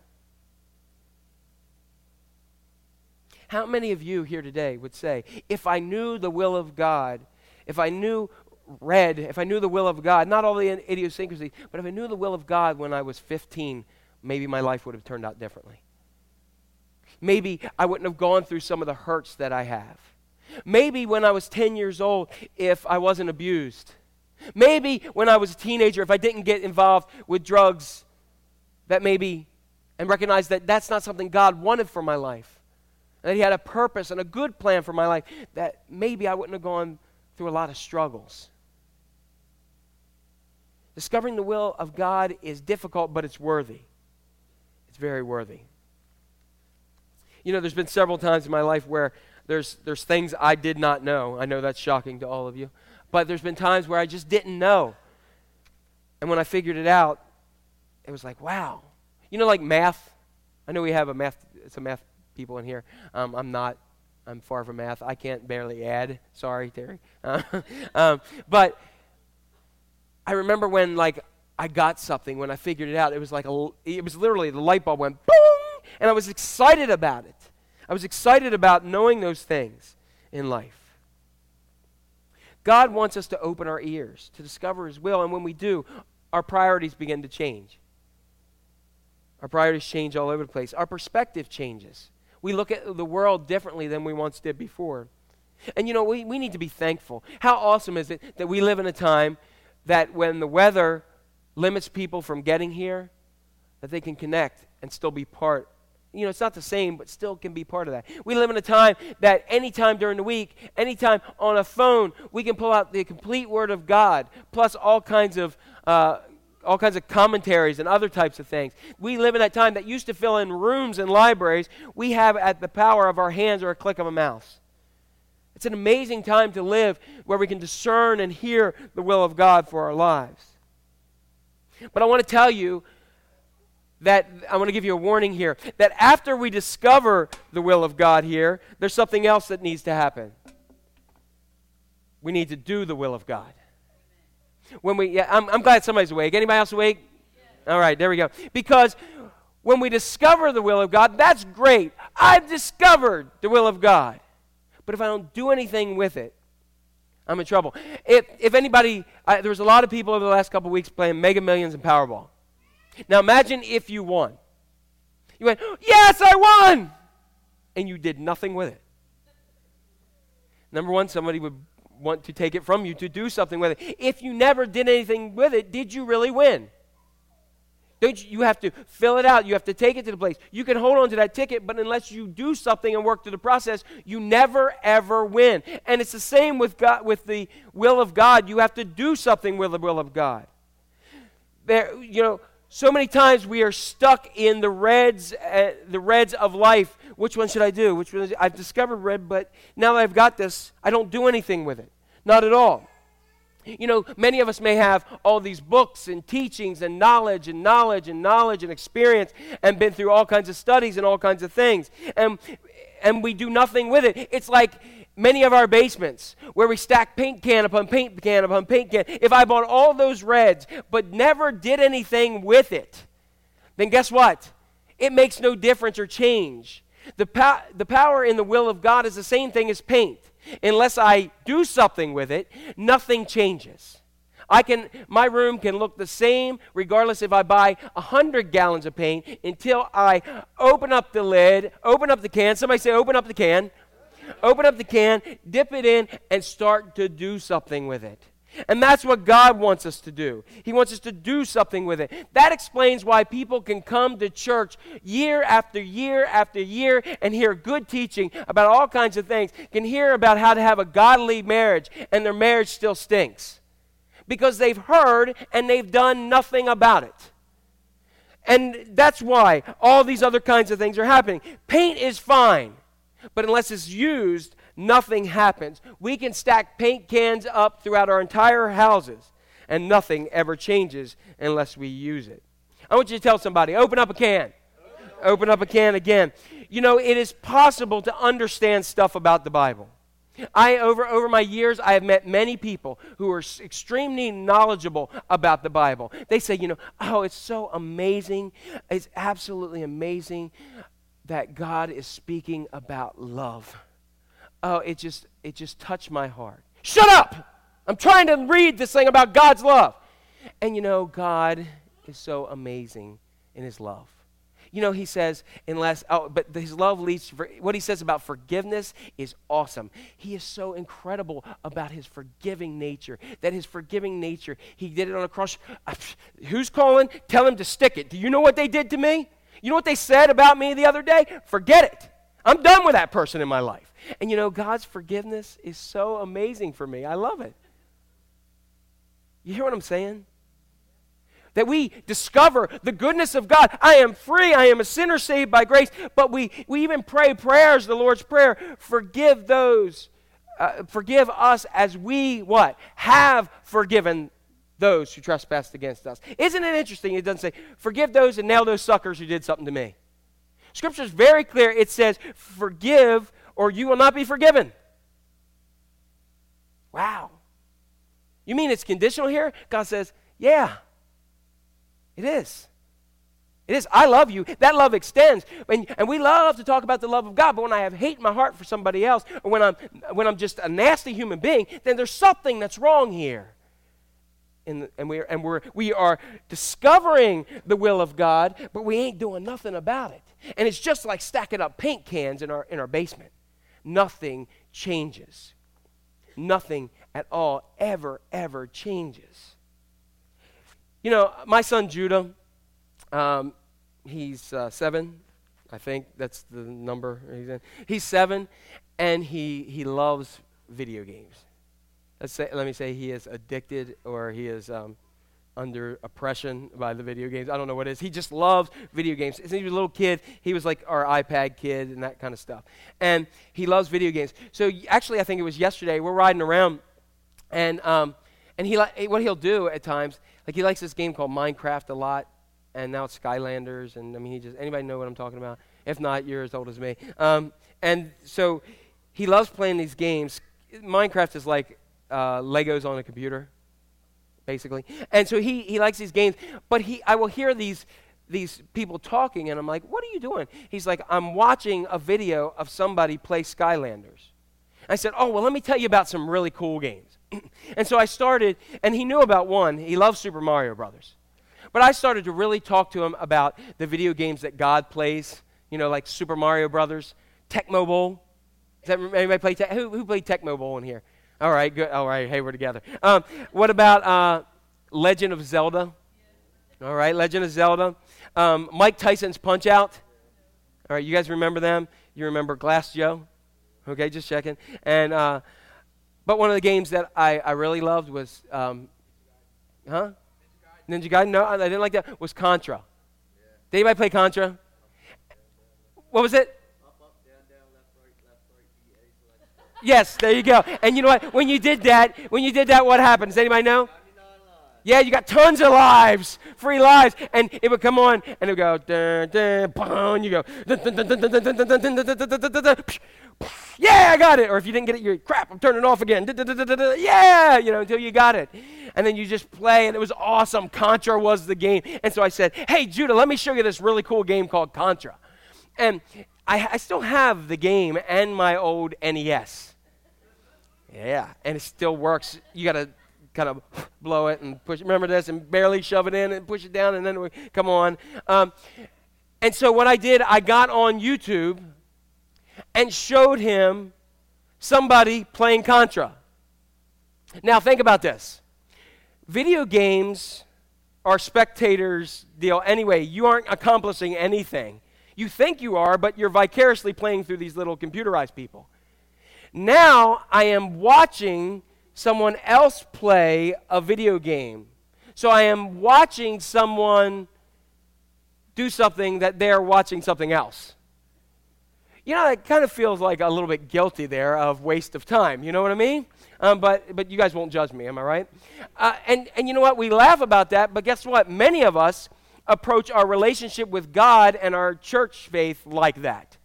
How many of you here today would say, if I knew the will of God, if I knew the will of God, not all the idiosyncrasies, but if I knew the will of God when I was 15, maybe my life would have turned out differently. Maybe I wouldn't have gone through some of the hurts that I have. Maybe when I was 10 years old, if I wasn't abused. Maybe when I was a teenager, if I didn't get involved with drugs, and recognize that that's not something God wanted for my life, and that he had a purpose and a good plan for my life, that maybe I wouldn't have gone through a lot of struggles. Discovering the will of God is difficult, but it's worthy. It's very worthy. There's been several times in my life where there's things I did not know. I know that's shocking to all of you. But there's been times where I just didn't know. And when I figured it out, it was like, wow. Like math. I know we have some math people in here. I'm far from math. I can't barely add. Sorry, Terry. But I remember when, I got something, when I figured it out, it was literally the light bulb went boom, and I was excited about it. I was excited about knowing those things in life. God wants us to open our ears, to discover his will, and when we do, our priorities begin to change. Our priorities change all over the place. Our perspective changes. We look at the world differently than we once did before. And we need to be thankful. How awesome is it that we live in a time that when the weather limits people from getting here, that they can connect and still be part. It's not the same, but still can be part of that. We live in a time that anytime during the week, anytime on a phone, we can pull out the complete Word of God, plus all kinds of commentaries and other types of things. We live in that time that used to fill in rooms and libraries. We have at the power of our hands or a click of a mouse. It's an amazing time to live where we can discern and hear the will of God for our lives. But I want to tell you that, I want to give you a warning here, that after we discover the will of God here, there's something else that needs to happen. We need to do the will of God. I'm glad somebody's awake. Anybody else awake? Yeah. All right, there we go. Because when we discover the will of God, that's great. I've discovered the will of God. But if I don't do anything with it, I'm in trouble. If anybody, there was a lot of people over the last couple of weeks playing Mega Millions and Powerball. Now imagine if you won. You went, yes, I won! And you did nothing with it. Number one, somebody would want to take it from you to do something with it. If you never did anything with it, did you really win? Don't you have to fill it out. You have to take it to the place. You can hold on to that ticket, but unless you do something and work through the process, you never, ever win. And it's the same with God, with the will of God. You have to do something with the will of God. There, you know, so many times we are stuck in the reds of life. Which one should I do? Which one? I've discovered red, but now that I've got this, I don't do anything with it. Not at all. You know, many of us may have all these books and teachings and knowledge and experience and been through all kinds of studies and all kinds of things. And we do nothing with it. It's like many of our basements where we stack paint can upon paint can upon paint can. If I bought all those reds but never did anything with it, then guess what? It makes no difference or change. The power in the will of God is the same thing as paint. Unless I do something with it, nothing changes. My room can look the same regardless if I buy 100 gallons of paint until I open up the lid, open up the can. Somebody say open up the can. Open up the can, dip it in, and start to do something with it. And that's what God wants us to do. He wants us to do something with it. That explains why people can come to church year after year after year and hear good teaching about all kinds of things, can hear about how to have a godly marriage, and their marriage still stinks. Because they've heard and they've done nothing about it. And that's why all these other kinds of things are happening. Paint is fine, but unless it's used, nothing happens. We can stack paint cans up throughout our entire houses, and nothing ever changes unless we use it. I want you to tell somebody, open up a can. Open up a can again. You know, it is possible to understand stuff about the Bible. Over my years, I have met many people who are extremely knowledgeable about the Bible. They say, you know, oh, it's so amazing. It's absolutely amazing that God is speaking about love. Oh, it just touched my heart. Shut up! I'm trying to read this thing about God's love. And you know, God is so amazing in his love. You know, he says, but his love leads, what he says about forgiveness is awesome. He is so incredible about his forgiving nature, that his forgiving nature, he did it on a cross. Who's calling? Tell him to stick it. Do you know what they did to me? You know what they said about me the other day? Forget it. I'm done with that person in my life. And you know, God's forgiveness is so amazing for me. I love it. You hear what I'm saying? That we discover the goodness of God. I am free. I am a sinner saved by grace. But we even pray prayers, the Lord's Prayer. Forgive us as we, what? Have forgiven those who trespassed against us. Isn't it interesting? It doesn't say, forgive those and nail those suckers who did something to me. Scripture is very clear. It says, forgive or you will not be forgiven. Wow. You mean it's conditional here? God says, yeah, it is. It is. I love you. That love extends. And we love to talk about the love of God, but when I have hate in my heart for somebody else, or when I'm just a nasty human being, then there's something that's wrong here. And we are discovering the will of God, but we ain't doing nothing about it. And it's just like stacking up paint cans in our basement. Nothing changes. Nothing at all ever changes. You know, my son Judah, he's 7, I think that's the number he's in. He's 7, and he loves video games. Let me say he is addicted, or he is under oppression by the video games. I don't know what it is. He just loves video games. Since he was a little kid, he was like our iPad kid and that kind of stuff. And he loves video games. So actually, I think it was yesterday, we're riding around, and what he'll do at times, like he likes this game called Minecraft a lot, and now it's Skylanders, and I mean, anybody know what I'm talking about? If not, you're as old as me. And so he loves playing these games. Minecraft is like Legos on a computer, basically. And so he likes these games, but I will hear these people talking, and I'm like, what are you doing? He's like, I'm watching a video of somebody play Skylanders. I said, oh, well, let me tell you about some really cool games. And so I started, and he knew about one. He loves Super Mario Brothers. But I started to really talk to him about the video games that God plays, you know, like Super Mario Brothers, Tecmo Bowl. Does that, anybody play who played Tecmo Bowl in here? All right, good. All right, hey, we're together. What about Legend of Zelda? All right, Legend of Zelda. Mike Tyson's Punch-Out. All right, you guys remember them? You remember Glass Joe? Okay, just checking. And but one of the games that I really loved was, Ninja Gaiden? No, I didn't like that. Was Contra. Yeah. Did anybody play Contra? What was it? Up, down, left, right. Yes, there you go. And you know what? When you did that, what happened? Does anybody know? Yeah, you got tons of lives, free lives, and it would come on, and it would go, dun, dun, boom, you go, yeah, I got it. Or if you didn't get it, you're, crap, I'm turning it off again. Yeah, you know, until you got it. And then you just play, and it was awesome. Contra was the game. And so I said, hey, Judah, let me show you this really cool game called Contra. And I still have the game and my old NES. Yeah, and it still works. You got to kind of blow it and push it. Remember this? And barely shove it in and push it down, and then we come on. And so what I did, I got on YouTube and showed him somebody playing Contra. Now think about this. Video games are spectators' deal. Anyway, you aren't accomplishing anything. You think you are, but you're vicariously playing through these little computerized people. Now I am watching someone else play a video game. So I am watching someone do something that they're watching something else. You know, it kind of feels like a little bit guilty there of waste of time. You know what I mean? But you guys won't judge me, am I right? And you know what? We laugh about that, but guess what? Many of us approach our relationship with God and our church faith like that.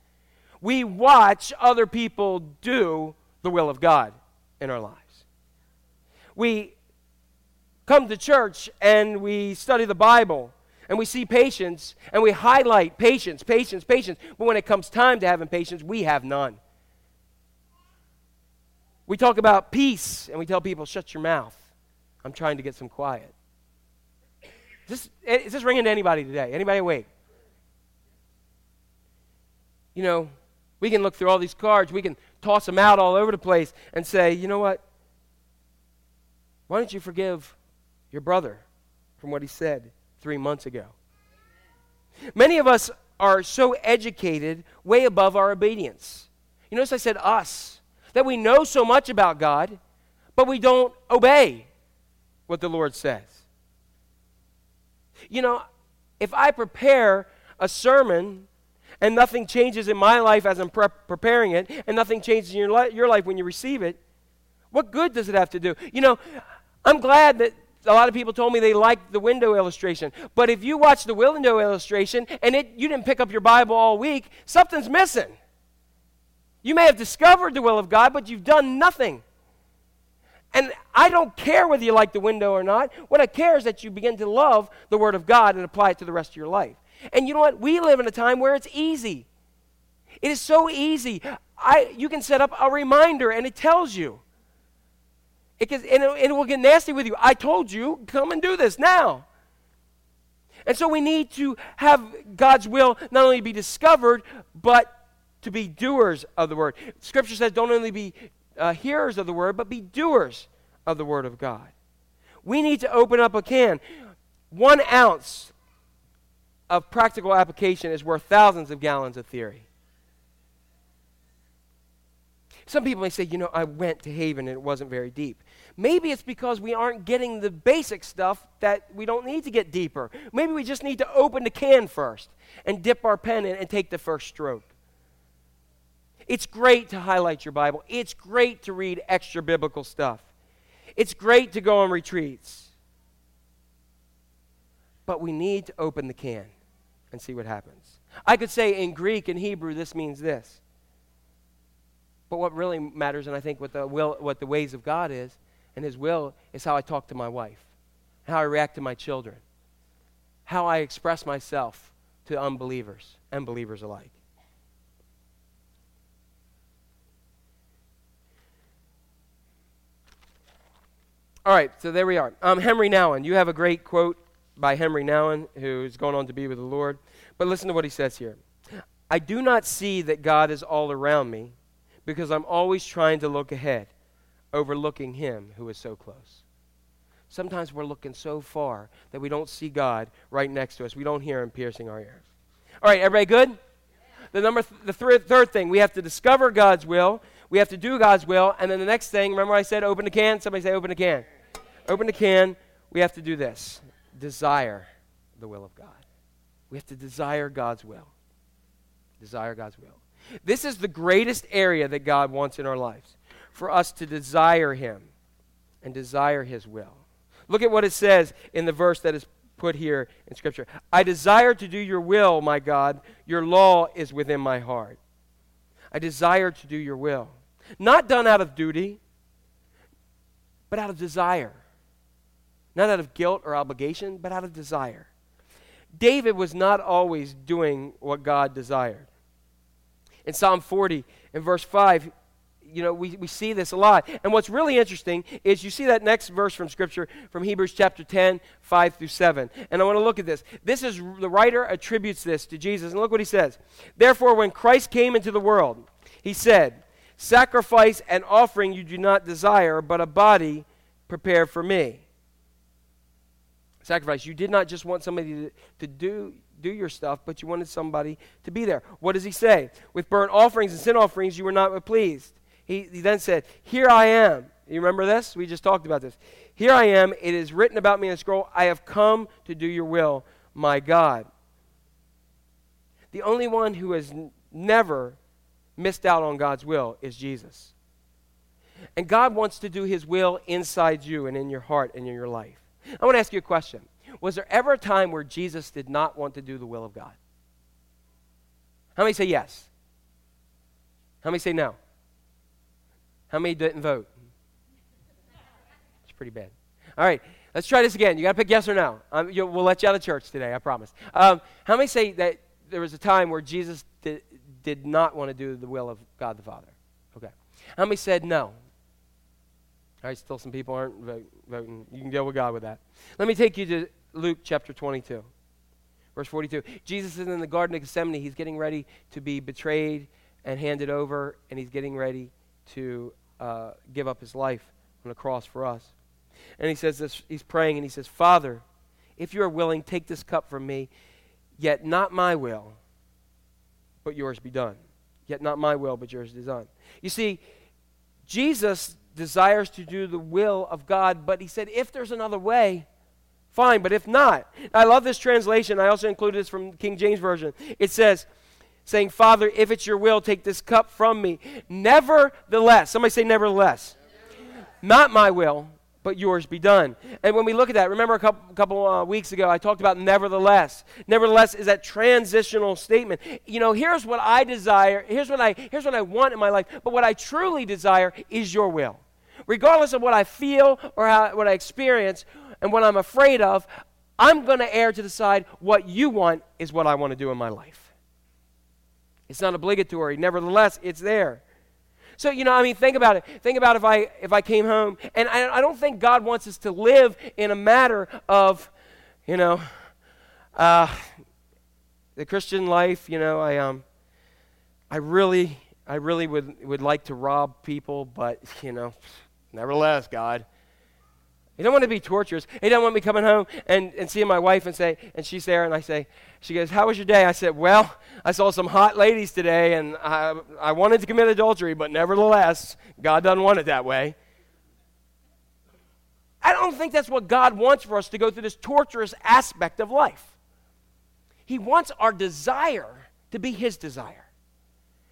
We watch other people do the will of God in our lives. We come to church and we study the Bible and we see patience and we highlight patience. But when it comes time to having patience, we have none. We talk about peace and we tell people, shut your mouth. I'm trying to get some quiet. Is this ringing to anybody today? Anybody awake? You know, we can look through all these cards. We can toss them out all over the place and say, you know what? Why don't you forgive your brother from what he said 3 months ago? Many of us are so educated way above our obedience. You notice I said us, that we know so much about God, but we don't obey what the Lord says. You know, if I prepare a sermon and nothing changes in my life as I'm preparing it, and nothing changes in your life when you receive it, what good does it have to do? You know, I'm glad that a lot of people told me they liked the window illustration. But if you watch the window illustration and you didn't pick up your Bible all week, something's missing. You may have discovered the will of God, but you've done nothing. And I don't care whether you like the window or not. What I care is that you begin to love the Word of God and apply it to the rest of your life. And you know what? We live in a time where it's easy. It is so easy. You can set up a reminder and it tells you. It will get nasty with you. I told you, come and do this now. And so we need to have God's will not only be discovered, but to be doers of the word. Scripture says don't only be hearers of the word, but be doers of the word of God. We need to open up a can. 1 ounce of practical application is worth thousands of gallons of theory. Some people may say, you know, I went to Haven and it wasn't very deep. Maybe it's because we aren't getting the basic stuff that we don't need to get deeper. Maybe we just need to open the can first and dip our pen in and take the first stroke. It's great to highlight your Bible. It's great to read extra biblical stuff. It's great to go on retreats. But we need to open the can and see what happens. I could say in Greek and Hebrew this means this. But what really matters, and I think what the ways of God is, and His will, is how I talk to my wife, how I react to my children, how I express myself to unbelievers and believers alike. All right, so there we are. Henry Nouwen, you have a great quote by Henry Nouwen, who's going on to be with the Lord. But listen to what he says here. I do not see that God is all around me because I'm always trying to look ahead, overlooking him who is so close. Sometimes we're looking so far that we don't see God right next to us. We don't hear him piercing our ears. All right, everybody good? The third thing, we have to discover God's will. We have to do God's will. And then the next thing, remember I said open the can? Somebody say open the can. Open the can. We have to do this. Desire the will of God. We have to desire God's will. Desire God's will. This is the greatest area that God wants in our lives, for us to desire him and desire his will. Look at what it says in the verse that is put here in Scripture. I desire to do your will, my God. Your law is within my heart. I desire to do your will. Not done out of duty, but out of desire. Not out of guilt or obligation, but out of desire. David was not always doing what God desired. In Psalm 40, in verse 5, we see this a lot. And what's really interesting is you see that next verse from Scripture, from Hebrews chapter 10, 5 through 7. And I want to look at this. This is, the writer attributes this to Jesus. And look what he says. Therefore, when Christ came into the world, he said, sacrifice and offering you do not desire, but a body prepared for me. Sacrifice. You did not just want somebody to do your stuff, but you wanted somebody to be there. What does he say? With burnt offerings and sin offerings, you were not pleased. He then said, here I am. You remember this? We just talked about this. Here I am. It is written about me in the scroll. I have come to do your will, my God. The only one who has never missed out on God's will is Jesus. And God wants to do his will inside you and in your heart and in your life. I want to ask you a question. Was there ever a time where Jesus did not want to do the will of God? How many say yes? How many say no? How many didn't vote? It's pretty bad. All right, let's try this again. You got to pick yes or no. We'll let you out of church today, I promise. How many say that there was a time where Jesus did not want to do the will of God the Father? Okay. How many said no? All right, still some people aren't voting. You can deal with God with that. Let me take you to Luke chapter 22, verse 42. Jesus is in the Garden of Gethsemane. He's getting ready to be betrayed and handed over, and he's getting ready to give up his life on the cross for us. And he says this, he's praying, and he says, Father, if you are willing, take this cup from me, yet not my will, but yours be done. Yet not my will, but yours be done. You see, Jesus desires to do the will of God, but he said, if there's another way, fine, but if not. I love this translation. I also included this from King James Version. It says, saying, Father, if it's your will, take this cup from me. Nevertheless, somebody say nevertheless. Not my will, but yours be done. And when we look at that, remember a couple weeks ago, I talked about nevertheless. Nevertheless is that transitional statement. Here's what I desire. Here's what I want in my life. But what I truly desire is your will. Regardless of what I feel or what I experience and what I'm afraid of, I'm going to err to the side. What you want is what I want to do in my life. It's not obligatory. Nevertheless, it's there. So, think about it. Think about if I came home. And I don't think God wants us to live in a matter of, the Christian life. I really would like to rob people, but, nevertheless, God. He don't want to be torturous. He don't want me coming home and seeing my wife and she's there, and I say, she goes, how was your day? I said, well, I saw some hot ladies today, and I wanted to commit adultery, but nevertheless, God doesn't want it that way. I don't think that's what God wants for us, to go through this torturous aspect of life. He wants our desire to be his desire.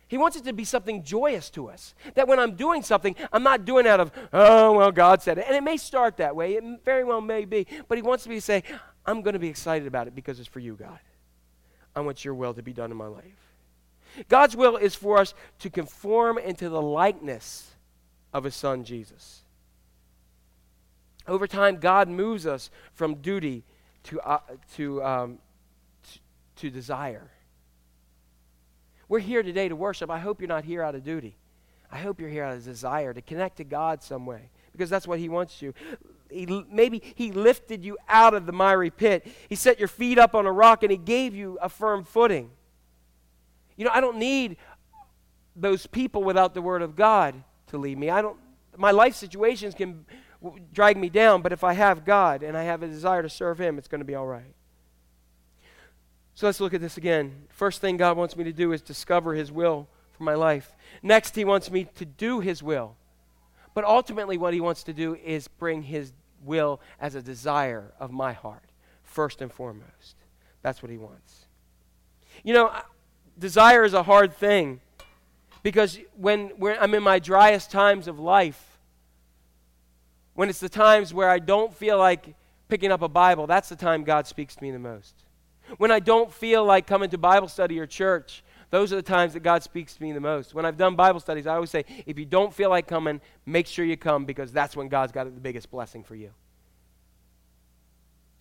He wants it to be something joyous to us. That when I'm doing something, I'm not doing out of, oh, well, God said it. And it may start that way. It very well may be. But he wants me to say, I'm going to be excited about it because it's for you, God. I want your will to be done in my life. God's will is for us to conform into the likeness of his son, Jesus. Over time, God moves us from duty to desire. We're here today to worship. I hope you're not here out of duty. I hope you're here out of desire to connect to God some way, because that's what he wants you. maybe he lifted you out of the miry pit. He set your feet up on a rock and he gave you a firm footing. You know, I don't need those people without the Word of God to lead me. My life situations can drag me down, but if I have God and I have a desire to serve Him, it's going to be all right. So let's look at this again. First thing God wants me to do is discover His will for my life. Next, He wants me to do His will. But ultimately, what He wants to do is bring His will as a desire of my heart, first and foremost. That's what He wants. You know, desire is a hard thing, because when I'm in my driest times of life, when it's the times where I don't feel like picking up a Bible, that's the time God speaks to me the most. When I don't feel like coming to Bible study or church, those are the times that God speaks to me the most. When I've done Bible studies, I always say, if you don't feel like coming, make sure you come, because that's when God's got the biggest blessing for you.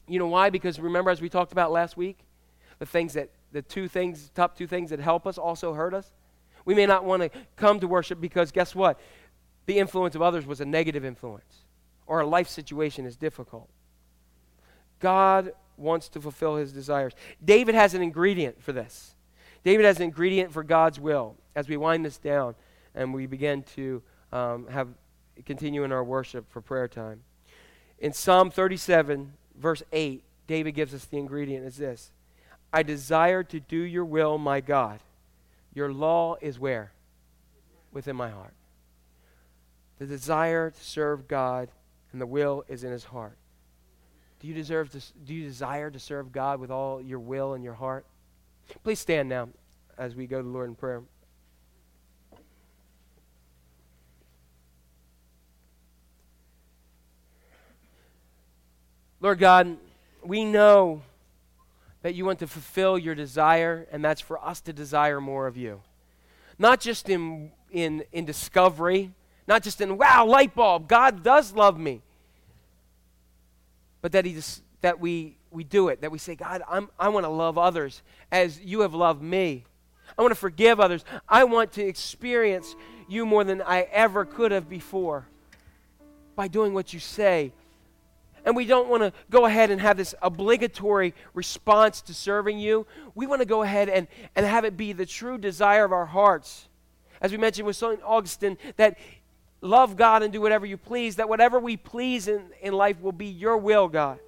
You know why? Because remember, as we talked about last week, the top two things that help us also hurt us. We may not want to come to worship because guess what? The influence of others was a negative influence, or a life situation is difficult. God wants to fulfill His desires. David has an ingredient for this. David has an ingredient for God's will. As we wind this down and we begin to continue in our worship for prayer time. In Psalm 37, verse 8, David gives us the ingredient. It's this: I desire to do your will, my God. Your law is where? Within my heart. The desire to serve God and the will is in His heart. Do you desire to serve God with all your will and your heart? Please stand now as we go to the Lord in prayer. Lord God, we know that You want to fulfill Your desire, and that's for us to desire more of You. Not just in discovery, not just in, wow, light bulb, God does love me. But that we do it, that we say, God, I want to love others as You have loved me. I want to forgive others. I want to experience You more than I ever could have before by doing what You say. And we don't want to go ahead and have this obligatory response to serving You. We want to go ahead and have it be the true desire of our hearts. As we mentioned with St. Augustine, that love God and do whatever You please, that whatever we please in life will be Your will, God.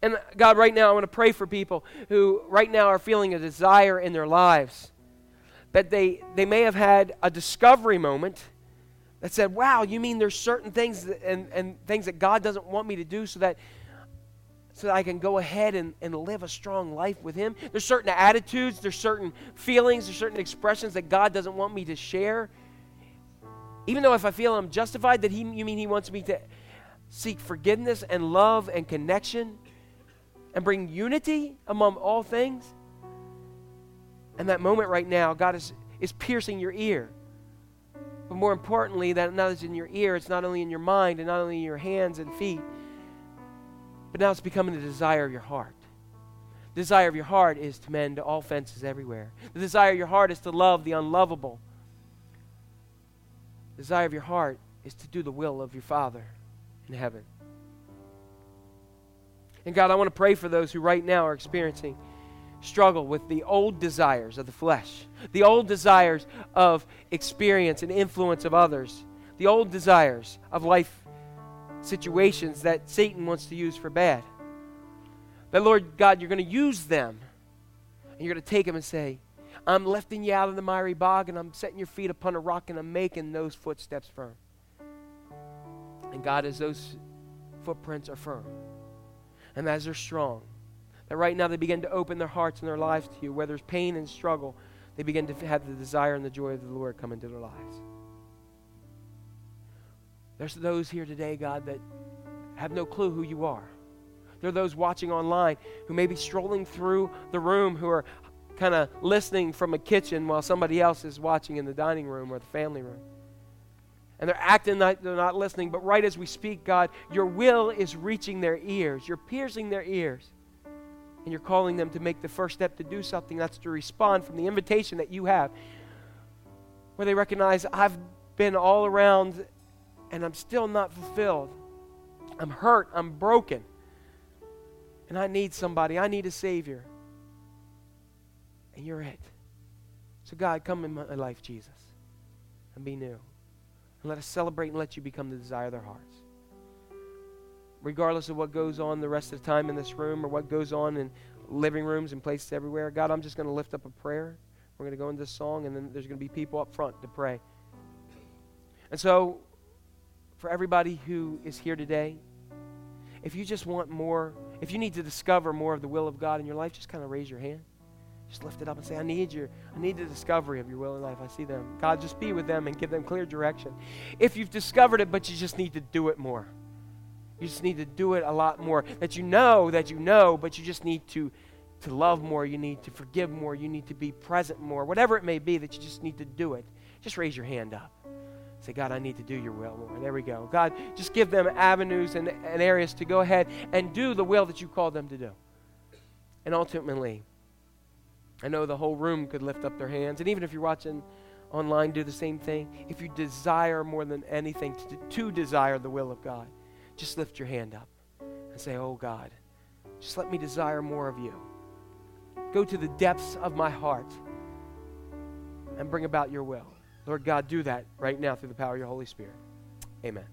And God, right now I want to pray for people who right now are feeling a desire in their lives, that they may have had a discovery moment that said, wow, You mean there's certain things and things that God doesn't want me to do so that I can go ahead and live a strong life with Him. There's certain attitudes, there's certain feelings, there's certain expressions that God doesn't want me to share. Even though if I feel I'm justified, You mean He wants me to seek forgiveness and love and connection and bring unity among all things? And that moment right now, God is piercing your ear. But more importantly, that now it's in your ear, it's not only in your mind and not only in your hands and feet, but now it's becoming the desire of your heart. The desire of your heart is to mend all fences everywhere. The desire of your heart is to love the unlovable. The desire of your heart is to do the will of your Father in heaven. And God, I want to pray for those who right now are experiencing struggle with the old desires of the flesh, the old desires of experience and influence of others, the old desires of life situations that Satan wants to use for bad. That, Lord God, You're going to use them, and You're going to take them and say, I'm lifting You out of the miry bog, and I'm setting your feet upon a rock, and I'm making those footsteps firm. And God, as those footprints are firm, and as they're strong, that right now they begin to open their hearts and their lives to You. Where there's pain and struggle, they begin to have the desire and the joy of the Lord come into their lives. There's those here today, God, that have no clue who You are. There are those watching online who may be strolling through the room, who are kind of listening from a kitchen while somebody else is watching in the dining room or the family room. And they're acting like they're not listening, but right as we speak, God, Your will is reaching their ears. You're piercing their ears. And You're calling them to make the first step to do something. That's to respond from the invitation that You have, where they recognize, I've been all around and I'm still not fulfilled. I'm hurt. I'm broken. And I need somebody. I need a Savior. And you're it. So God, come in my life, Jesus, and be new. And let us celebrate and let you become the desire of their hearts. Regardless of what goes on the rest of the time in this room or what goes on in living rooms and places everywhere, God, I'm just going to lift up a prayer. We're going to go into this song, and then there's going to be people up front to pray. And so, for everybody who is here today, if you just want more, if you need to discover more of the will of God in your life, just kind of raise your hand. Just lift it up and say, I need the discovery of your will in life. I see them. God, just be with them and give them clear direction. If you've discovered it, but you just need to do it more. You just need to do it a lot more. That you know, but you just need to love more. You need to forgive more. You need to be present more. Whatever it may be that you just need to do it, just raise your hand up. Say, God, I need to do your will, Lord. There we go. God, just give them avenues and areas to go ahead and do the will that you called them to do. And ultimately, I know the whole room could lift up their hands. And even if you're watching online, do the same thing. If you desire more than anything to desire the will of God, just lift your hand up and say, oh, God, just let me desire more of you. Go to the depths of my heart and bring about your will. Lord God, do that right now through the power of your Holy Spirit. Amen.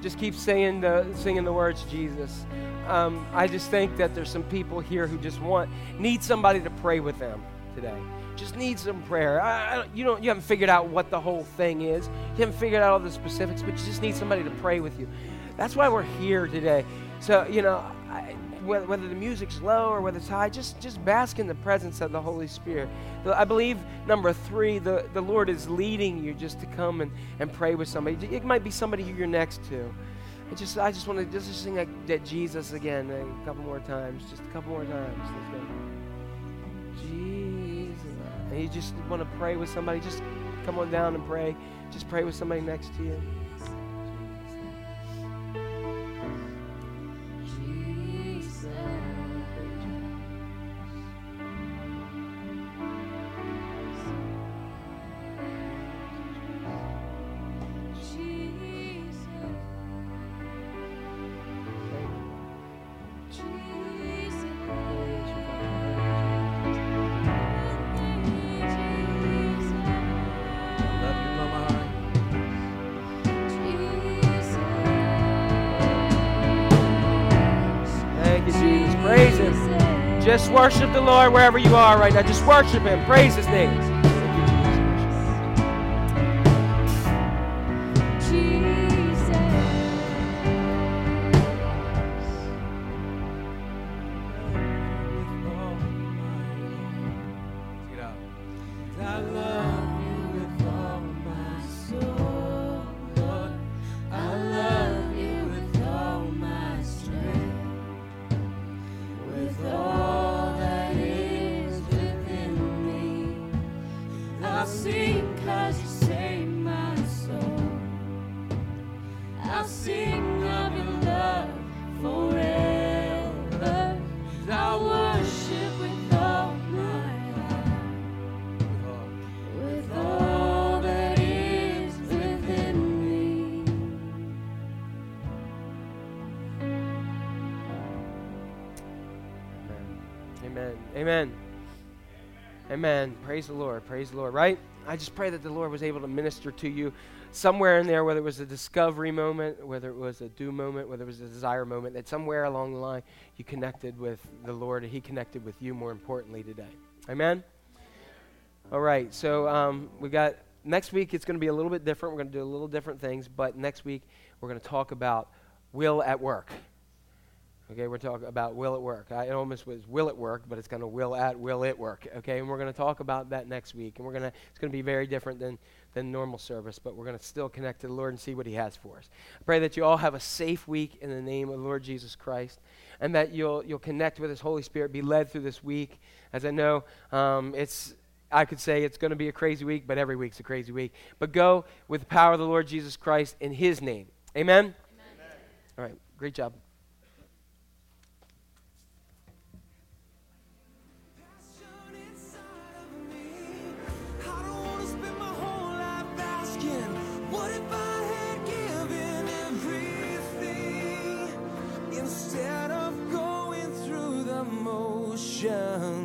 just keep singing the words, Jesus. I just think that there's some people here who just need somebody to pray with them today. Just need some prayer. You haven't figured out what the whole thing is. You haven't figured out all the specifics, but you just need somebody to pray with you. That's why we're here today. So, whether the music's low or whether it's high, just bask in the presence of the Holy Spirit. I believe, number three, the Lord is leading you just to come and pray with somebody. It might be somebody who you're next to. I just want to just sing that Jesus again a couple more times. Just a couple more times. Let's go. Jesus. And you just want to pray with somebody. Just come on down and pray. Just pray with somebody next to you. Just worship the Lord wherever you are right now. Just worship Him. Praise His name. Amen. Praise the Lord, right? I just pray that the Lord was able to minister to you somewhere in there, whether it was a discovery moment, whether it was a do moment, whether it was a desire moment, that somewhere along the line you connected with the Lord and He connected with you more importantly today. Amen? All right, so we've got next week it's going to be a little bit different. We're going to do a little different things, but next week we're going to talk about will at work. Okay, we're talking about will at work. It almost was will at work, but it's kind of will it work. Okay, and we're going to talk about that next week. And it's going to be very different than normal service, but we're going to still connect to the Lord and see what He has for us. I pray that you all have a safe week in the name of the Lord Jesus Christ, and that you'll connect with His Holy Spirit, be led through this week. As I know, I could say it's going to be a crazy week, but every week's a crazy week. But go with the power of the Lord Jesus Christ in His name. Amen? Amen. All right, great job. Instead of going through the motions.